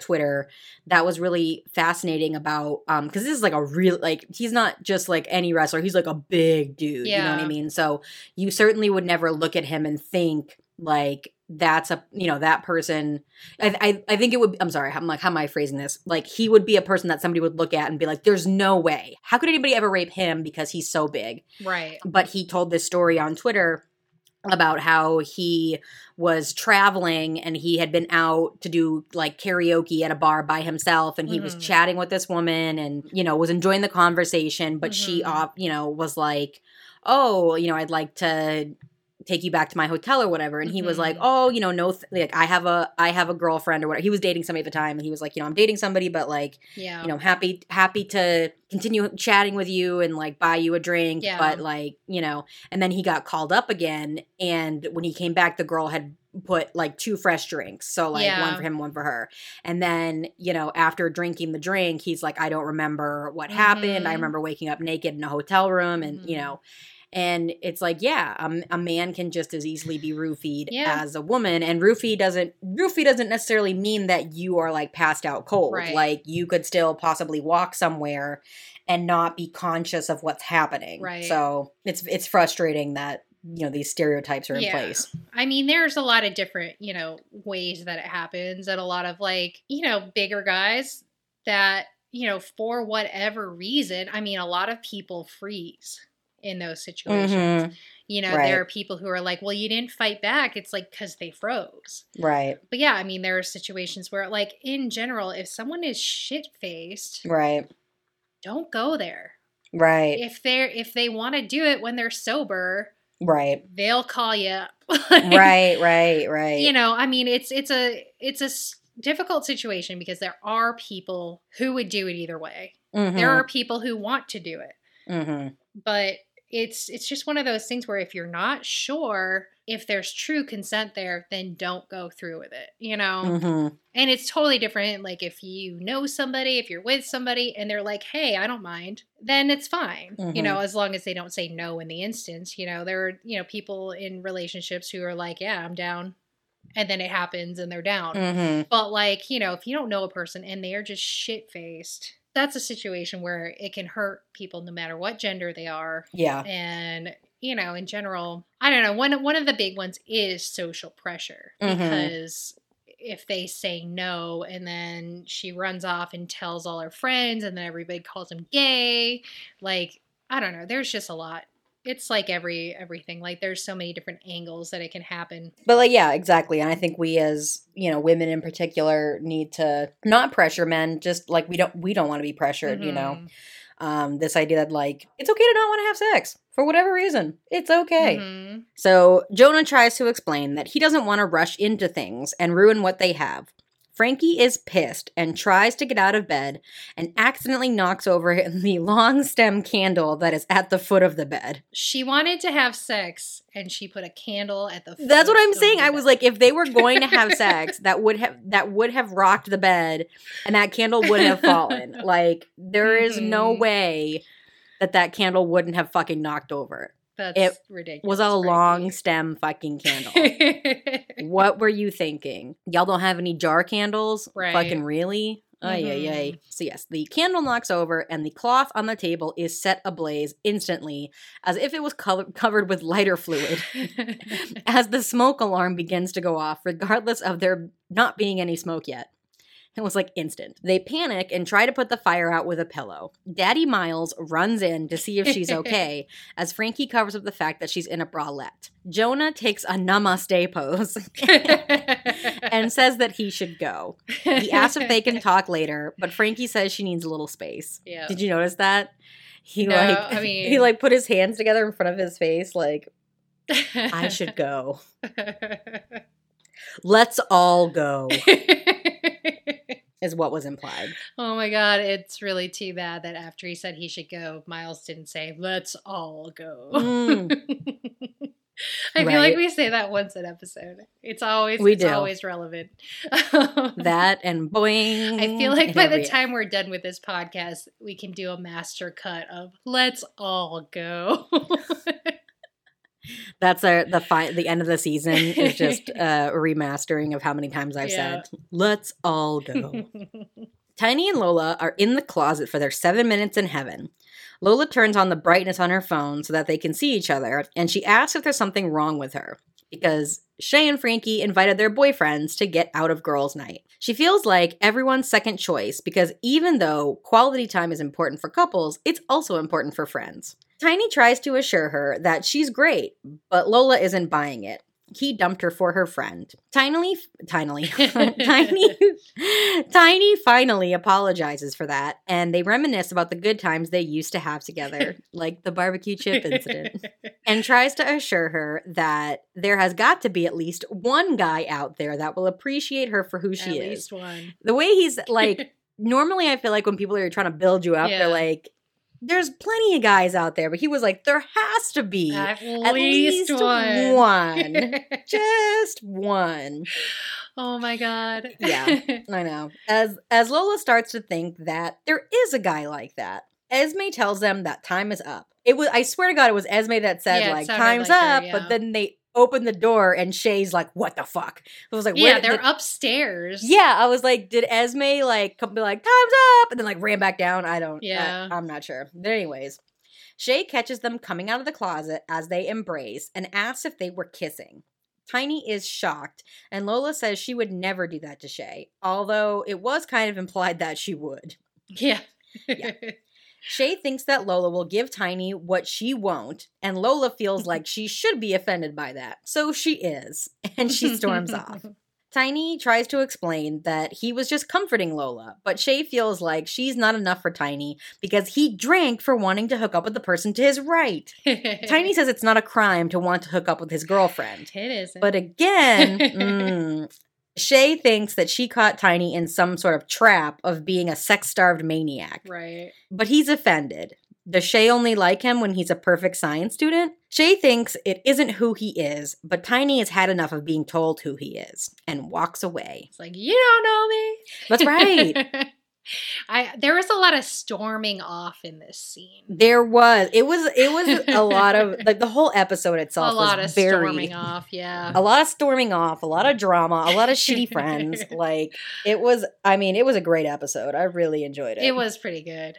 Twitter that was really fascinating about because this is like a real, like, he's not just like any wrestler, he's like a big dude, you know what I mean? So you certainly would never look at him and think like that's a, you know, that person, I think it would, I'm sorry, I'm like, how am I phrasing this? Like, he would be a person that somebody would look at and be like, there's no way. How could anybody ever rape him because he's so big? Right. But he told this story on Twitter about how he was traveling and he had been out to do like karaoke at a bar by himself, and he was chatting with this woman and, you know, was enjoying the conversation, but she, you know, was like, oh, you know, I'd like to take you back to my hotel or whatever. And he was like, oh, you know, no, like I have a girlfriend or whatever. He was dating somebody at the time, and he was like, you know, I'm dating somebody, but like, you know, happy to continue chatting with you and like buy you a drink. Yeah. But like, you know, and then he got called up again. And when he came back, the girl had put like 2 fresh drinks. So like one for him, one for her. And then, you know, after drinking the drink, he's like, I don't remember what happened. I remember waking up naked in a hotel room and, you know, and it's like, yeah, a man can just as easily be roofied as a woman. And roofie doesn't necessarily mean that you are like passed out cold. Right. Like you could still possibly walk somewhere and not be conscious of what's happening. Right. So it's frustrating that, you know, these stereotypes are in place. I mean, there's a lot of different, you know, ways that it happens, and a lot of like, you know, bigger guys that, you know, for whatever reason, I mean, a lot of people freeze in those situations. You know, there are people who are like, well, you didn't fight back. It's like, because they froze. Right. But yeah, I mean, there are situations where like in general, if someone is shit-faced, don't go there. Right. If they want to do it when they're sober, they'll call you up. right. You know, I mean, it's a difficult situation because there are people who would do it either way. There are people who want to do it. But it's just one of those things where if you're not sure if there's true consent there, then don't go through with it, you know? And it's totally different. Like if you know somebody, if you're with somebody and they're like, hey, I don't mind, then it's fine. You know, as long as they don't say no in the instance. You know, there are, you know, people in relationships who are like, yeah, I'm down. And then it happens and they're down. But like, you know, if you don't know a person and they are just shit-faced, that's a situation where it can hurt people no matter what gender they are. Yeah. And, you know, in general, I don't know. One of the big ones is social pressure, because if they say no and then she runs off and tells all her friends and then everybody calls them gay, like, I don't know. There's just a lot. It's like everything. Like there's so many different angles that it can happen. But like, yeah, exactly. And I think we as, you know, women in particular need to not pressure men. Just like we don't want to be pressured, you know. This idea that like, it's okay to not want to have sex for whatever reason. It's okay. So Jonah tries to explain that he doesn't want to rush into things and ruin what they have. Frankie is pissed and tries to get out of bed and accidentally knocks over the long stem candle that is at the foot of the bed. She wanted to have sex and she put a candle at the foot. That's what I'm saying. I was like, if they were going to have sex, that would have rocked the bed and that candle would have fallen. Like, there is no way that candle wouldn't have fucking knocked over. That's ridiculous. It was a long stem fucking candle. What were you thinking? Y'all don't have any jar candles? Right. Fucking really? Ay. So yes, the candle knocks over and the cloth on the table is set ablaze instantly as if it was covered with lighter fluid as the smoke alarm begins to go off, regardless of there not being any smoke yet. It was like instant. They panic and try to put the fire out with a pillow. Daddy Miles runs in to see if she's okay as Frankie covers up the fact that she's in a bralette. Jonah takes a namaste pose and says that he should go. He asks if they can talk later, but Frankie says she needs a little space. Yeah. Did you notice that? He like put his hands together in front of his face like, I should go. Let's all go. Is what was implied. Oh my God, it's really too bad that after he said he should go, Miles didn't say, let's all go. I feel like we say that once an episode. It's always relevant. That and boing. I feel like by the time we're done with this podcast, we can do a master cut of let's all go. That's the end of the season is just a remastering of how many times I've said, let's all go. Tiny and Lola are in the closet for their 7 minutes in heaven. Lola turns on the brightness on her phone so that they can see each other, and she asks if there's something wrong with her because Shay and Frankie invited their boyfriends to get out of girls' night. She feels like everyone's second choice because even though quality time is important for couples, it's also important for friends. Tiny tries to assure her that she's great, but Lola isn't buying it. He dumped her for her friend. Tiny finally apologizes for that, and they reminisce about the good times they used to have together, like the barbecue chip incident, and tries to assure her that there has got to be at least one guy out there that will appreciate her for who she is. At least one. The way he's like, normally I feel like when people are trying to build you up, they're like, there's plenty of guys out there, but he was like, there has to be at least one. Just one. Oh, my God. Yeah, I know. As Lola starts to think that there is a guy like that, Esme tells them that time is up. It was, I swear to God, it was Esme that said, time's like up, but then they open the door and Shay's like, what the fuck? I was like, they're upstairs. Yeah, I was like, did Esme come be like, time's up, and then ran back down? I'm not sure. But anyways, Shay catches them coming out of the closet as they embrace and asks if they were kissing. Tiny is shocked, and Lola says she would never do that to Shay, although it was kind of implied that she would. Yeah. Shay thinks that Lola will give Tiny what she won't, and Lola feels like she should be offended by that. So she is, and she storms off. Tiny tries to explain that he was just comforting Lola, but Shay feels like she's not enough for Tiny because he drank for wanting to hook up with the person to his right. Tiny says it's not a crime to want to hook up with his girlfriend. It isn't. But again, Shay thinks that she caught Tiny in some sort of trap of being a sex-starved maniac. Right. But he's offended. Does Shay only like him when he's a perfect science student? Shay thinks it isn't who he is, but Tiny has had enough of being told who he is and walks away. It's like, you don't know me. That's right. There was a lot of storming off in this scene. There was. It was a lot of the whole episode itself. Storming off, yeah. A lot of storming off, a lot of drama, a lot of shitty friends. It was a great episode. I really enjoyed it. It was pretty good.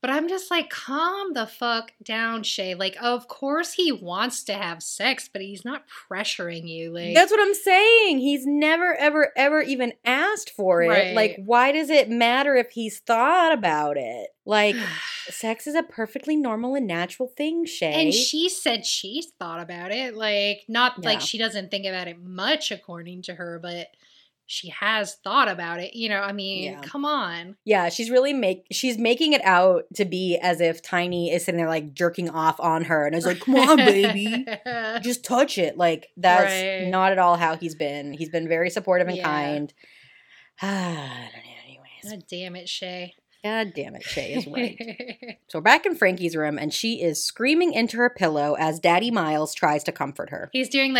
But I'm just like, calm the fuck down, Shay. Of course he wants to have sex, but he's not pressuring you. That's what I'm saying. He's never, ever, ever even asked for it. Right. Why does it matter if he's thought about it? Sex is a perfectly normal and natural thing, Shay. And she said she's thought about it. She doesn't think about it much, according to her, but... she has thought about it. Come on. Yeah, she's really making it out to be as if Tiny is sitting there jerking off on her. And it's like, come on, baby. Just touch it. That's not at all how he's been. He's been very supportive and kind. I don't know. Anyways. God damn it, Shay is right. So we're back in Frankie's room, and she is screaming into her pillow as Daddy Miles tries to comfort her. He's doing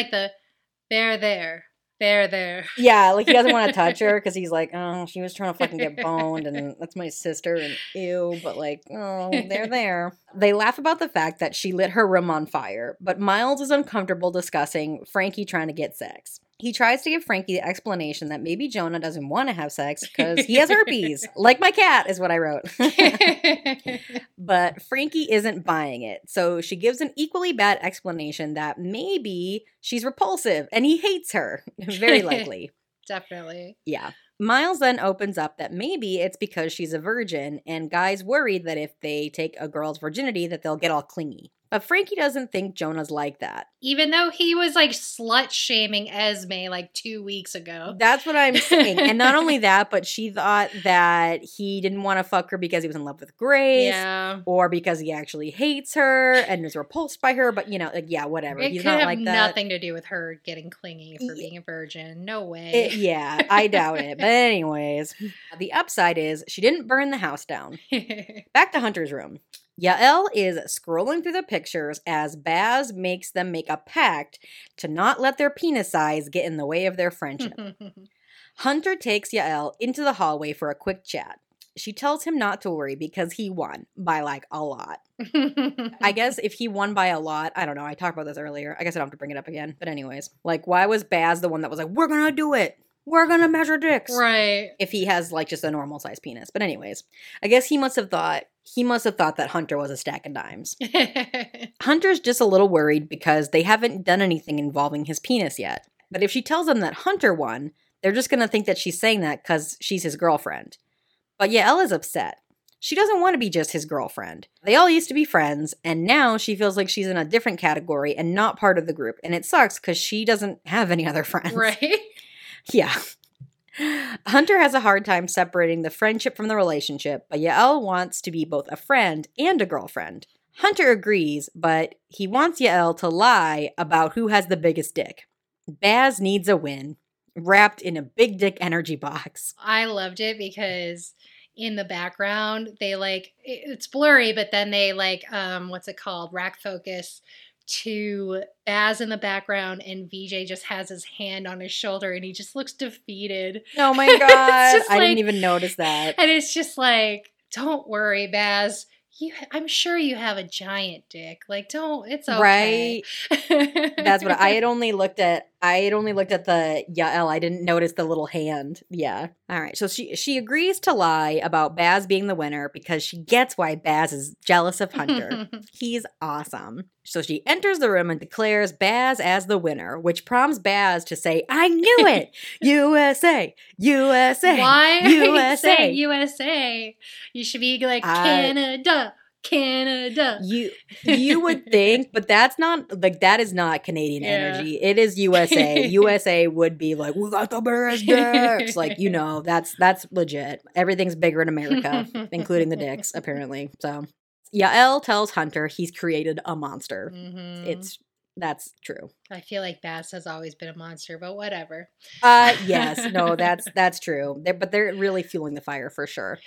there. Yeah, he doesn't want to touch her because he's like, oh, she was trying to fucking get boned and that's my sister and ew, but oh, they're there. They laugh about the fact that she lit her room on fire, but Miles is uncomfortable discussing Frankie trying to get sex. He tries to give Frankie the explanation that maybe Jonah doesn't want to have sex because he has herpes, like my cat is what I wrote. But Frankie isn't buying it, so she gives an equally bad explanation that maybe she's repulsive and he hates her. Very likely. Definitely. Yeah. Miles then opens up that maybe it's because she's a virgin and guys worried that if they take a girl's virginity that they'll get all clingy. But Frankie doesn't think Jonah's like that. Even though he was slut-shaming Esme 2 weeks ago. That's what I'm saying. And not only that, but she thought that he didn't want to fuck her because he was in love with Grace. Yeah. Or because he actually hates her and is repulsed by her. But, whatever. He's not like that. It could have nothing to do with her getting clingy for being a virgin. No way. I doubt it. But anyways, the upside is she didn't burn the house down. Back to Hunter's room. Yael is scrolling through the pictures as Baz makes them make a pact to not let their penis size get in the way of their friendship. Hunter takes Yael into the hallway for a quick chat. She tells him not to worry because he won by a lot. I guess if he won by a lot, I don't know. I talked about this earlier. I guess I don't have to bring it up again. But anyways, why was Baz the one that was like, we're going to do it? We're going to measure dicks. Right. If he has, just a normal size penis. But anyways, I guess he must have thought that Hunter was a stack of dimes. Hunter's just a little worried because they haven't done anything involving his penis yet. But if she tells them that Hunter won, they're just going to think that she's saying that because she's his girlfriend. But Yael is upset. She doesn't want to be just his girlfriend. They all used to be friends, and now she feels like she's in a different category and not part of the group. And it sucks because she doesn't have any other friends. Right? Yeah. Hunter has a hard time separating the friendship from the relationship, but Yael wants to be both a friend and a girlfriend. Hunter agrees, but he wants Yael to lie about who has the biggest dick. Baz needs a win, wrapped in a big dick energy box. I loved it because in the background, they it's blurry, but then they rack focus to Baz in the background, and VJ just has his hand on his shoulder and he just looks defeated. Oh my God. I didn't even notice that. And it's just like, don't worry, Baz. I'm sure you have a giant dick. It's okay. Right? That's what I had only looked at the Yael. I didn't notice the little hand. Yeah. All right. So she agrees to lie about Baz being the winner because she gets why Baz is jealous of Hunter. He's awesome. So she enters the room and declares Baz as the winner, which prompts Baz to say, I knew it! USA! USA! Why USA? Say USA? You should be like, Canada! Canada! You would think, but that's not, that is not Canadian energy. It is USA. USA would be like, we got the biggest dicks! That's legit. Everything's bigger in America, including the dicks, apparently, so... Yael tells Hunter he's created a monster. Mm-hmm. That's true. I feel like Bass has always been a monster, but whatever. Yes. No, that's true. They're really fueling the fire for sure.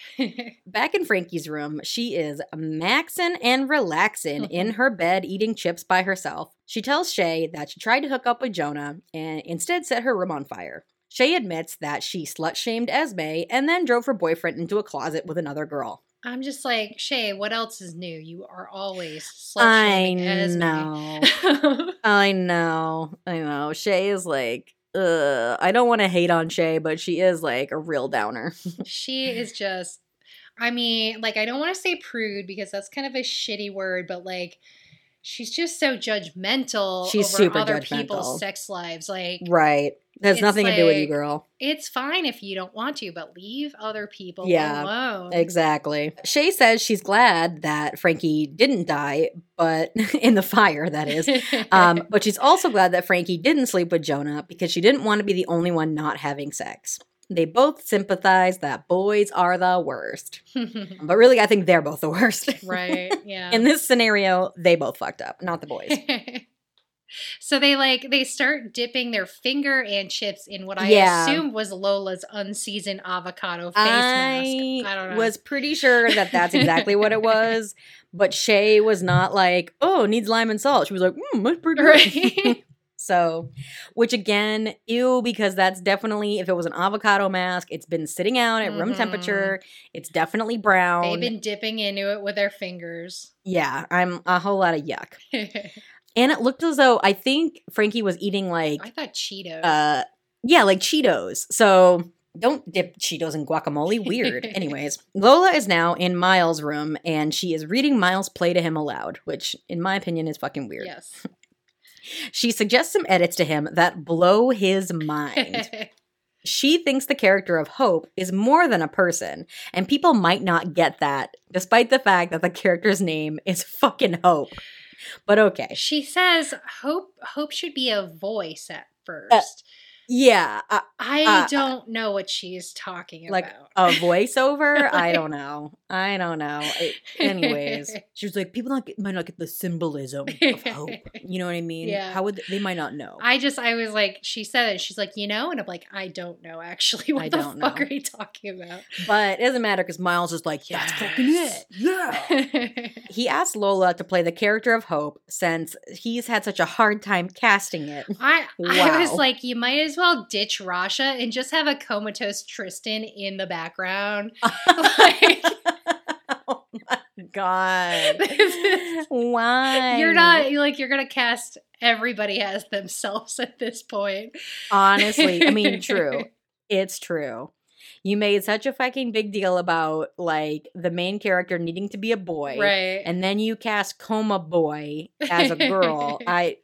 Back in Frankie's room, she is maxin' and relaxin' in her bed eating chips by herself. She tells Shay that she tried to hook up with Jonah and instead set her room on fire. Shay admits that she slut-shamed Esme and then drove her boyfriend into a closet with another girl. I'm just like, Shay, what else is new? You are always slut-shaming Esme. I know. Shay is like, I don't want to hate on Shay, but she is like a real downer. She is just, I don't want to say prude because that's kind of a shitty word, but she's just so judgmental over other people's sex lives. Right. There's nothing to do with you, girl. It's fine if you don't want to, but leave other people alone. Exactly. Shay says she's glad that Frankie didn't die, but in the fire, that is. But she's also glad that Frankie didn't sleep with Jonah because she didn't want to be the only one not having sex. They both sympathize that boys are the worst. But really, I think they're both the worst. Right, yeah. In this scenario, they both fucked up, not the boys. So they start dipping their finger and chips in what I assumed was Lola's unseasoned avocado face mask. I don't know. Was pretty sure that that's exactly what it was. But Shay was not like, oh, needs lime and salt. She was like, that's pretty good. Right? So, which again, ew, because that's definitely, if it was an avocado mask, it's been sitting out at room temperature. It's definitely brown. They've been dipping into it with their fingers. Yeah, I'm a whole lot of yuck. And it looked as though I think Frankie was eating I thought Cheetos. Cheetos. So don't dip Cheetos in guacamole. Weird. Anyways, Lola is now in Miles' room and she is reading Miles' play to him aloud, which in my opinion is fucking weird. Yes. She suggests some edits to him that blow his mind. She thinks the character of Hope is more than a person, and people might not get that, despite the fact that the character's name is fucking Hope. But okay. She says Hope should be a voice at first. I don't know what she's talking about. Like a voiceover? I don't know. Anyways. She was like, people might not get the symbolism of Hope. You know what I mean? Yeah. How would they might not know. I was like, she said it. She's like, you know? And I'm like, I don't know actually. What the fuck are you talking about? But it doesn't matter because Miles is like, that's fucking it. Yeah. He asked Lola to play the character of Hope since he's had such a hard time casting it. I was like, you might as well ditch Rasha and just have a comatose Tristan in the background. Oh my God. Why? You're going to cast everybody as themselves at this point. Honestly, true. It's true. you made such a fucking big deal about, like, the main character needing to be a boy. Right. And then you cast Coma Boy as a girl. I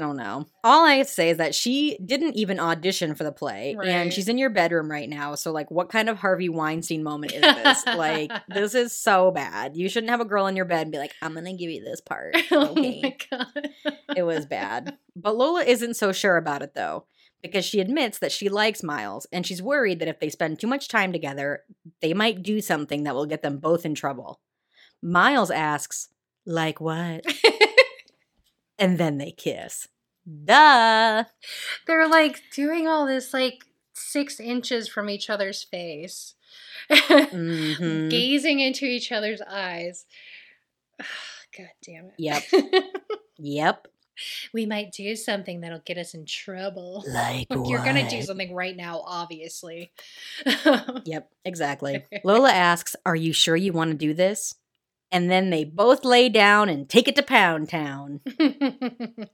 don't know. All I say is that she didn't even audition for the play. Right. And she's in your bedroom right now. So, like, what kind of Harvey Weinstein moment is this? Like, this is so bad. You shouldn't have a girl in your bed and be like, I'm going to give you this part. Okay. Oh my God. It was bad. But Lola isn't so sure about it, though, because she admits that she likes Miles, and she's worried that if they spend too much time together, they might do something that will get them both in trouble. Miles asks, like what? And then they kiss. Duh! They're, like, doing all this, like, 6 inches from each other's face. Mm-hmm. Gazing into each other's eyes. Oh, God damn it. Yep. We might do something that'll get us in trouble. Like what? You're going to do something right now, obviously. Yep, exactly. Lola asks, are you sure you want to do this? And then they both lay down and take it to Pound Town.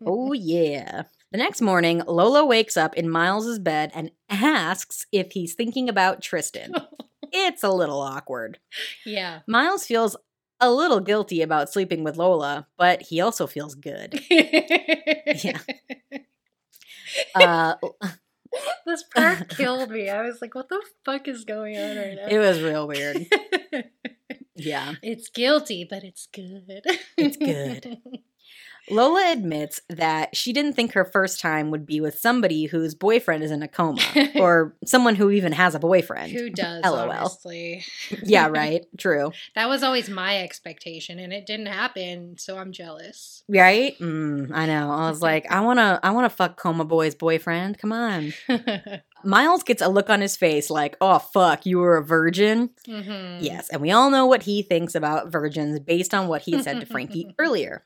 Oh, yeah. The next morning, Lola wakes up in Miles's bed and asks if he's thinking about Tristan. It's a little awkward. Yeah. Miles feels a little guilty about sleeping with Lola, but he also feels good. Yeah. This part killed me. I was like, what the fuck is going on right now? It was real weird. Yeah. It's guilty, but it's good. It's good. Lola admits that she didn't think her first time would be with somebody whose boyfriend is in a coma, or someone who even has a boyfriend. Who does, LOL. Honestly. Yeah, right. True. That was always my expectation, and it didn't happen, so I'm jealous. Right? I know. I was like, I wanna fuck Coma Boy's boyfriend. Come on. Miles gets a look on his face like, oh, fuck, you were a virgin? Mm-hmm. Yes, and we all know what he thinks about virgins based on what he said to Frankie earlier.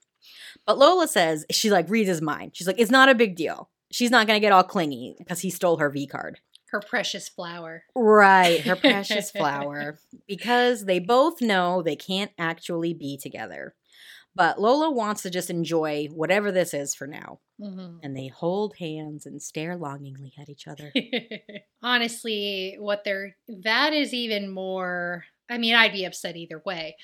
But Lola says, she, like, reads his mind. She's like, it's not a big deal. She's not going to get all clingy because he stole her V-card. Her precious flower. Right, her precious flower. Because they both know they can't actually be together. But Lola wants to just enjoy whatever this is for now. Mm-hmm. And they hold hands and stare longingly at each other. Honestly, that is even more, I mean, I'd be upset either way.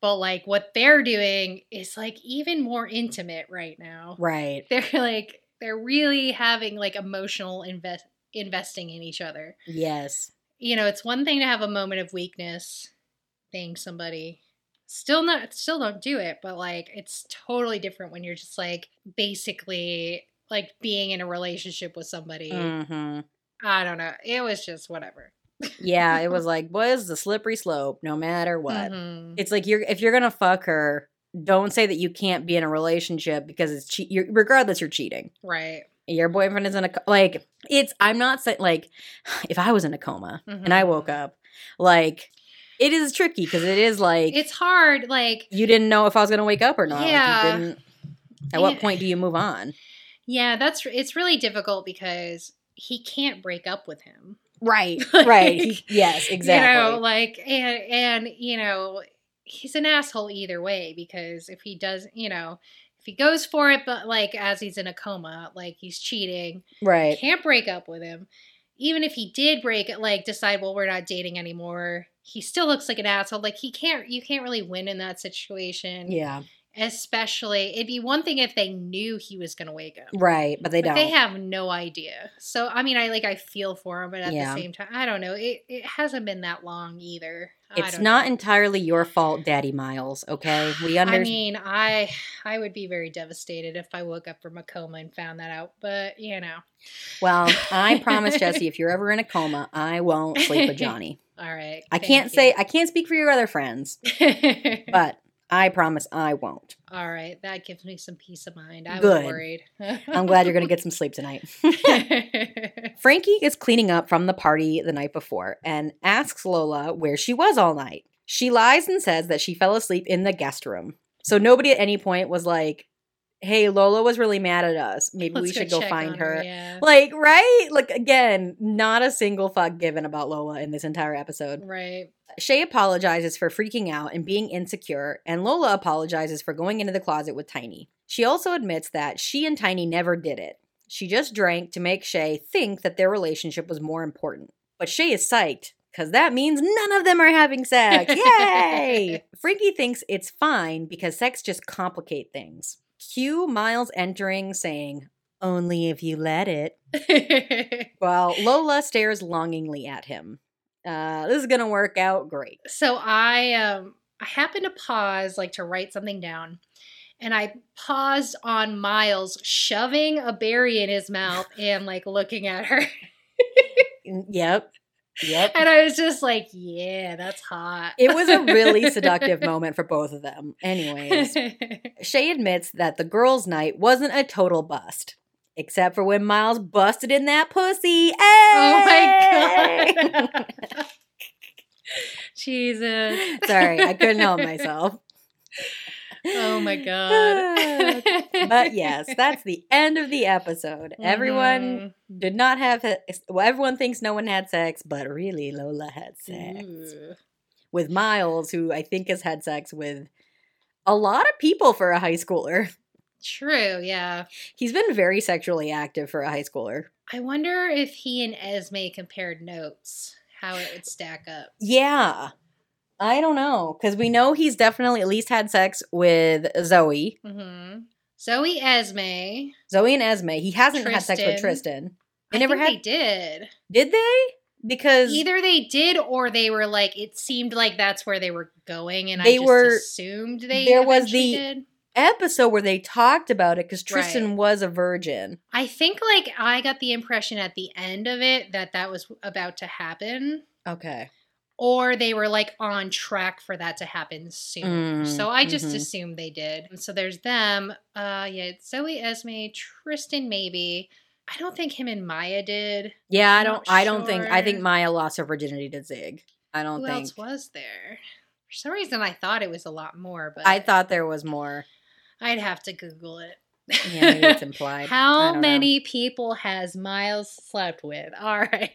But, like, what they're doing is, like, even more intimate right now. Right. They're really having, like, emotional investing in each other. Yes. You know, it's one thing to have a moment of weakness, thing somebody. Still don't do it, but, like, it's totally different when you're just, like, basically, like, being in a relationship with somebody. Mm-hmm. I don't know. It was just whatever. Yeah, it was like, what is the slippery slope no matter what? Mm-hmm. It's like, if you're going to fuck her, don't say that you can't be in a relationship because it's regardless, you're cheating. Right. Your boyfriend is in a, like, it's, I'm not saying, like, if I was in a coma mm-hmm. and I woke up, like, it is tricky because it is like. It's hard, like. You didn't know if I was going to wake up or not. Yeah. Like, you didn't, at what point do you move on? Yeah, it's really difficult because he can't break up with him. Right, right. Yes, exactly. You know, like, and, you know, he's an asshole either way because if he does, you know, if he goes for it, but, like, as he's in a coma, like, he's cheating. Right. Can't break up with him. Even if he did decide, well, we're not dating anymore, he still looks like an asshole. Like, you can't really win in that situation. Yeah. Especially, it'd be one thing if they knew he was going to wake up. Right, but they don't. They have no idea. So, I mean, I feel for him, but at the same time, I don't know. It hasn't been that long either. It's not entirely your fault, Daddy Miles, okay? We understand. I mean, I would be very devastated if I woke up from a coma and found that out, but, you know. Well, I promise, Jesse, if you're ever in a coma, I won't sleep with Johnny. All right. I can't speak for your other friends, but. I promise I won't. All right. That gives me some peace of mind. I was worried. I'm glad you're going to get some sleep tonight. Frankie is cleaning up from the party the night before and asks Lola where she was all night. She lies and says that she fell asleep in the guest room. So nobody at any point was like, hey, Lola was really mad at us. Maybe we should go find her. Yeah. Like, right? Like, again, not a single fuck given about Lola in this entire episode. Right. Shay apologizes for freaking out and being insecure, and Lola apologizes for going into the closet with Tiny. She also admits that she and Tiny never did it. She just drank to make Shay think that their relationship was more important. But Shay is psyched because that means none of them are having sex. Yay! Frankie thinks it's fine because sex just complicates things. Cue Miles entering saying, "Only if you let it." While Lola stares longingly at him. This is going to work out great. So I happened to pause, like to write something down. And I paused on Miles shoving a berry in his mouth and like looking at her. Yep. And I was just like, yeah, that's hot. It was a really seductive moment for both of them. Anyways, Shay admits that the girls' night wasn't a total bust. Except for when Miles busted in that pussy. Hey! Oh, my God. Jesus. Sorry, I couldn't help myself. Oh, my God. But, yes, that's the end of the episode. Mm-hmm. Everyone did not have – well, everyone thinks no one had sex, but really Lola had sex. Ooh. With Miles, who I think has had sex with a lot of people for a high schooler. True, yeah. He's been very sexually active for a high schooler. I wonder if he and Esme compared notes, how it would stack up. Yeah. I don't know, because we know he's definitely at least had sex with Zoe. Mm-hmm. Zoe, Esme. Zoe and Esme. He hasn't had sex with Tristan. I think they did. Did they? Because either they did or they were like, it seemed like that's where they were going, and I just assumed they did. There was the episode where they talked about it because Tristan was a virgin. I think like I got the impression at the end of it that was about to happen. Okay. Or they were, like, on track for that to happen soon. So I just assumed they did. So there's them. Yeah, it's Zoe, Esme, Tristan, maybe. I don't think him and Maya did. Yeah, I don't think. I think Maya lost her virginity to Zig. Who else was there? For some reason, I thought it was a lot more. But I thought there was more. I'd have to Google it. Yeah, maybe it's implied. How many people has Miles slept with? All right.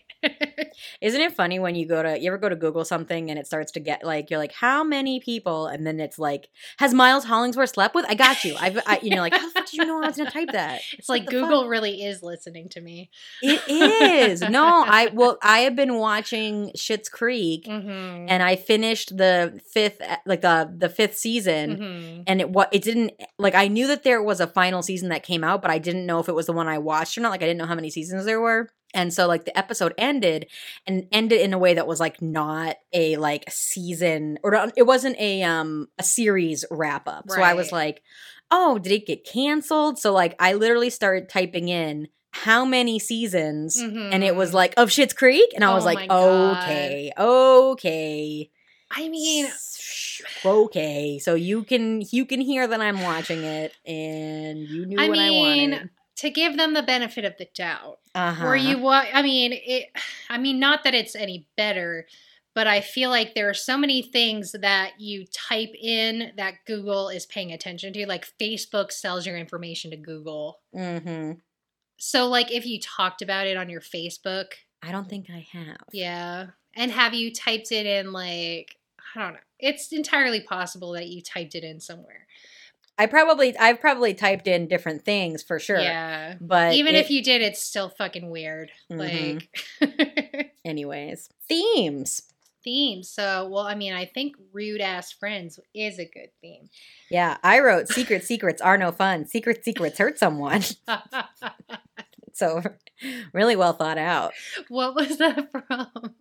Isn't it funny when you ever go to Google something and it starts to get like, you're like, how many people? And then it's like, has Miles Hollingsworth slept with? I got you. Like, how the fuck did you know I was going to type that? It's like Google really is listening to me. It is. No, I have been watching Schitt's Creek and I finished the fifth season and it didn't, like, I knew that there was a final season that came out, but I didn't know if it was the one I watched or not. Like, I didn't know how many seasons there were. And so, like, the episode ended in a way that was, like, not a, like, season – or it wasn't a series wrap-up. Right. So I was like, oh, did it get canceled? So, like, I literally started typing in how many seasons, and it was, like, of Schitt's Creek? And I was like, okay. I mean – okay. So you can hear that I'm watching it, and you knew I wanted. To give them the benefit of the doubt. Where not that it's any better, but I feel like there are so many things that you type in that Google is paying attention to. Like, Facebook sells your information to Google. Mm-hmm. So, like, if you talked about it on your Facebook. I don't think I have. Yeah. And have you typed it in, like, I don't know. It's entirely possible that you typed it in somewhere. I've probably typed in different things for sure. Yeah. But if you did, it's still fucking weird. Mm-hmm. Like anyways. Themes. So, well, I mean, I think Rude Ass Friends is a good theme. Yeah. I wrote Secret Secrets Are No Fun. Secret Secrets Hurt Someone. So really well thought out. What was that from?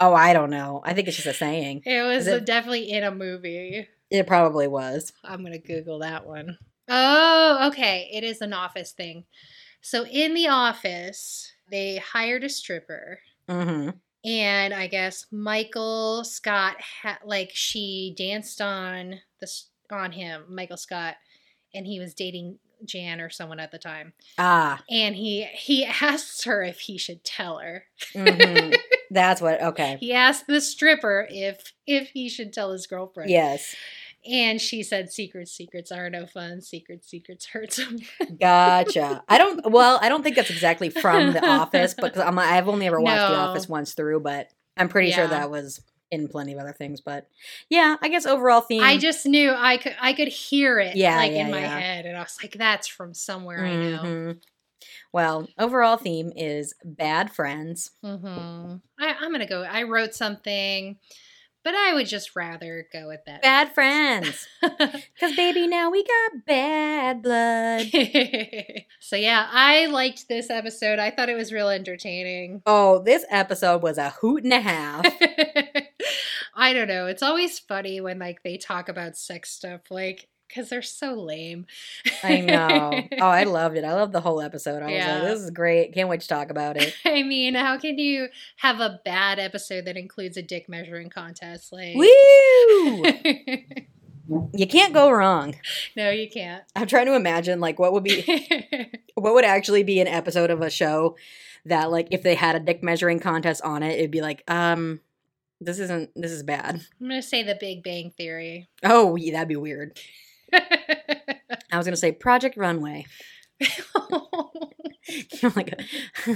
Oh, I don't know. I think it's just a saying. It was definitely in a movie. It probably was. I'm going to Google that one. Oh, okay. It is an office thing. So in The Office, they hired a stripper. Mm-hmm. And I guess Michael Scott, she danced on him, Michael Scott, and he was dating Jan or someone at the time. Ah. And he asked her if he should tell her. Mm-hmm. That's what, okay. He asked the stripper if he should tell his girlfriend. Yes. And she said, secrets are no fun. Secrets hurt someone. Gotcha. I don't think that's exactly from The Office, but I've only ever watched The Office once through, but I'm pretty sure that was in plenty of other things. But yeah, I guess overall theme. I just knew I could hear it in my head. And I was like, that's from somewhere I know. Well, overall theme is bad friends. Mm-hmm. I'm going to go. I wrote something, but I would just rather go with that. Bad friends. Because, baby, now we got bad blood. So, yeah, I liked this episode. I thought it was real entertaining. Oh, this episode was a hoot and a half. I don't know. It's always funny when, like, they talk about sex stuff, like, because they're so lame. I know. Oh, I loved it. I loved the whole episode. I was like, this is great. Can't wait to talk about it. I mean, how can you have a bad episode that includes a dick measuring contest? Like, woo! You can't go wrong. No, you can't. I'm trying to imagine, like, what would actually be an episode of a show that, like, if they had a dick measuring contest on it, it'd be like, this is bad. I'm going to say The Big Bang Theory. Oh, yeah, that'd be weird. I was going to say Project Runway. Like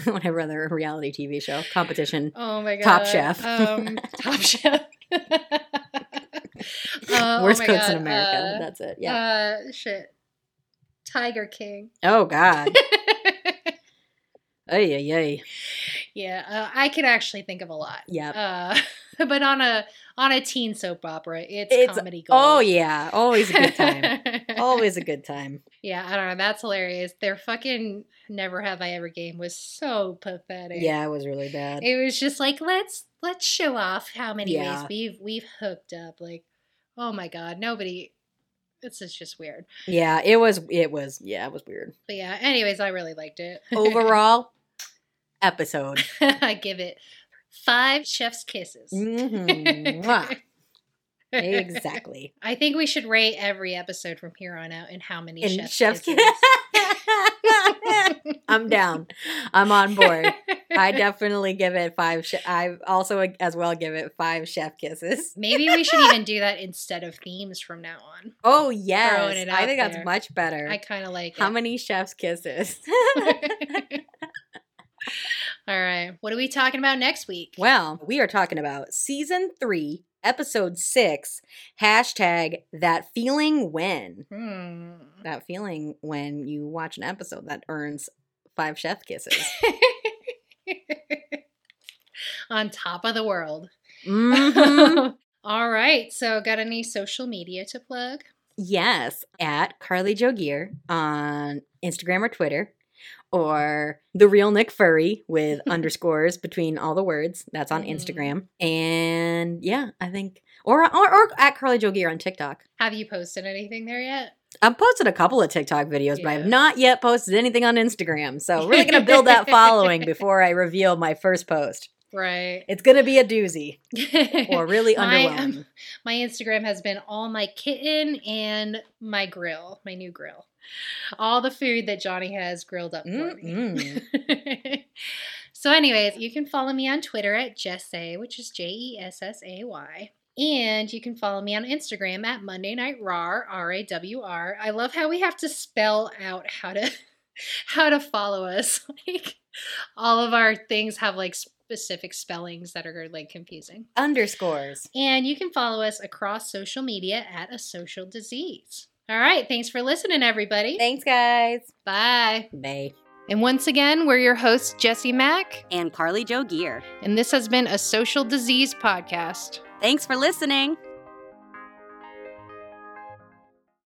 whatever other reality TV show competition. Oh my god. Top Chef. Top Chef. Worst cooks in America. That's it. Yeah. Shit. Tiger King. Oh god. Ay ay ay. Yeah, I could actually think of a lot. Yeah. But on a teen soap opera, it's comedy gold. Oh, yeah. Always a good time. Always a good time. Yeah, I don't know. That's hilarious. Their fucking Never Have I Ever game was so pathetic. Yeah, it was really bad. It was just like, let's show off how many ways we've hooked up. Like, oh, my God. Nobody. This is just weird. Yeah, it was weird. But, yeah, anyways, I really liked it. Overall episode. I give it 5 chef's kisses. Mm-hmm. Exactly. I think we should rate every episode from here on out in how many chef's kisses. I'm down. I'm on board. I definitely give it 5. I also as well give it 5 chef kisses. Maybe we should even do that instead of themes from now on. Oh, yes. I think that's much better. I kind of like how many chef's kisses. All right. What are we talking about next week? Well, we are talking about season 3, episode 6, hashtag that feeling when. That feeling when you watch an episode that earns 5 chef kisses. On top of the world. Mm-hmm. All right. So got any social media to plug? Yes. At Carly Jo Geer on Instagram or Twitter. Or The Real Nick Furry with underscores between all the words. That's on Instagram. And yeah, I think. Or at Carly Jo Geer on TikTok. Have you posted anything there yet? I've posted a couple of TikTok videos, but I have not yet posted anything on Instagram. So really going to build that following before I reveal my first post. Right. It's going to be a doozy. Or really underwhelming. My Instagram has been all my kitten and my grill, my new grill. All the food that Johnny has grilled up for me. So anyways, you can follow me on Twitter at Jessay, which is Jessay. And you can follow me on Instagram at Monday Night Raw, Rawr. I love how we have to spell out how to follow us. Like, all of our things have like specific spellings that are like confusing. Underscores. And you can follow us across social media at ASocialDisease. All right. Thanks for listening, everybody. Thanks, guys. Bye. Bye. And once again, we're your hosts, Jessie Mack and Carly Jo Geer. And this has been a Social Disease podcast. Thanks for listening.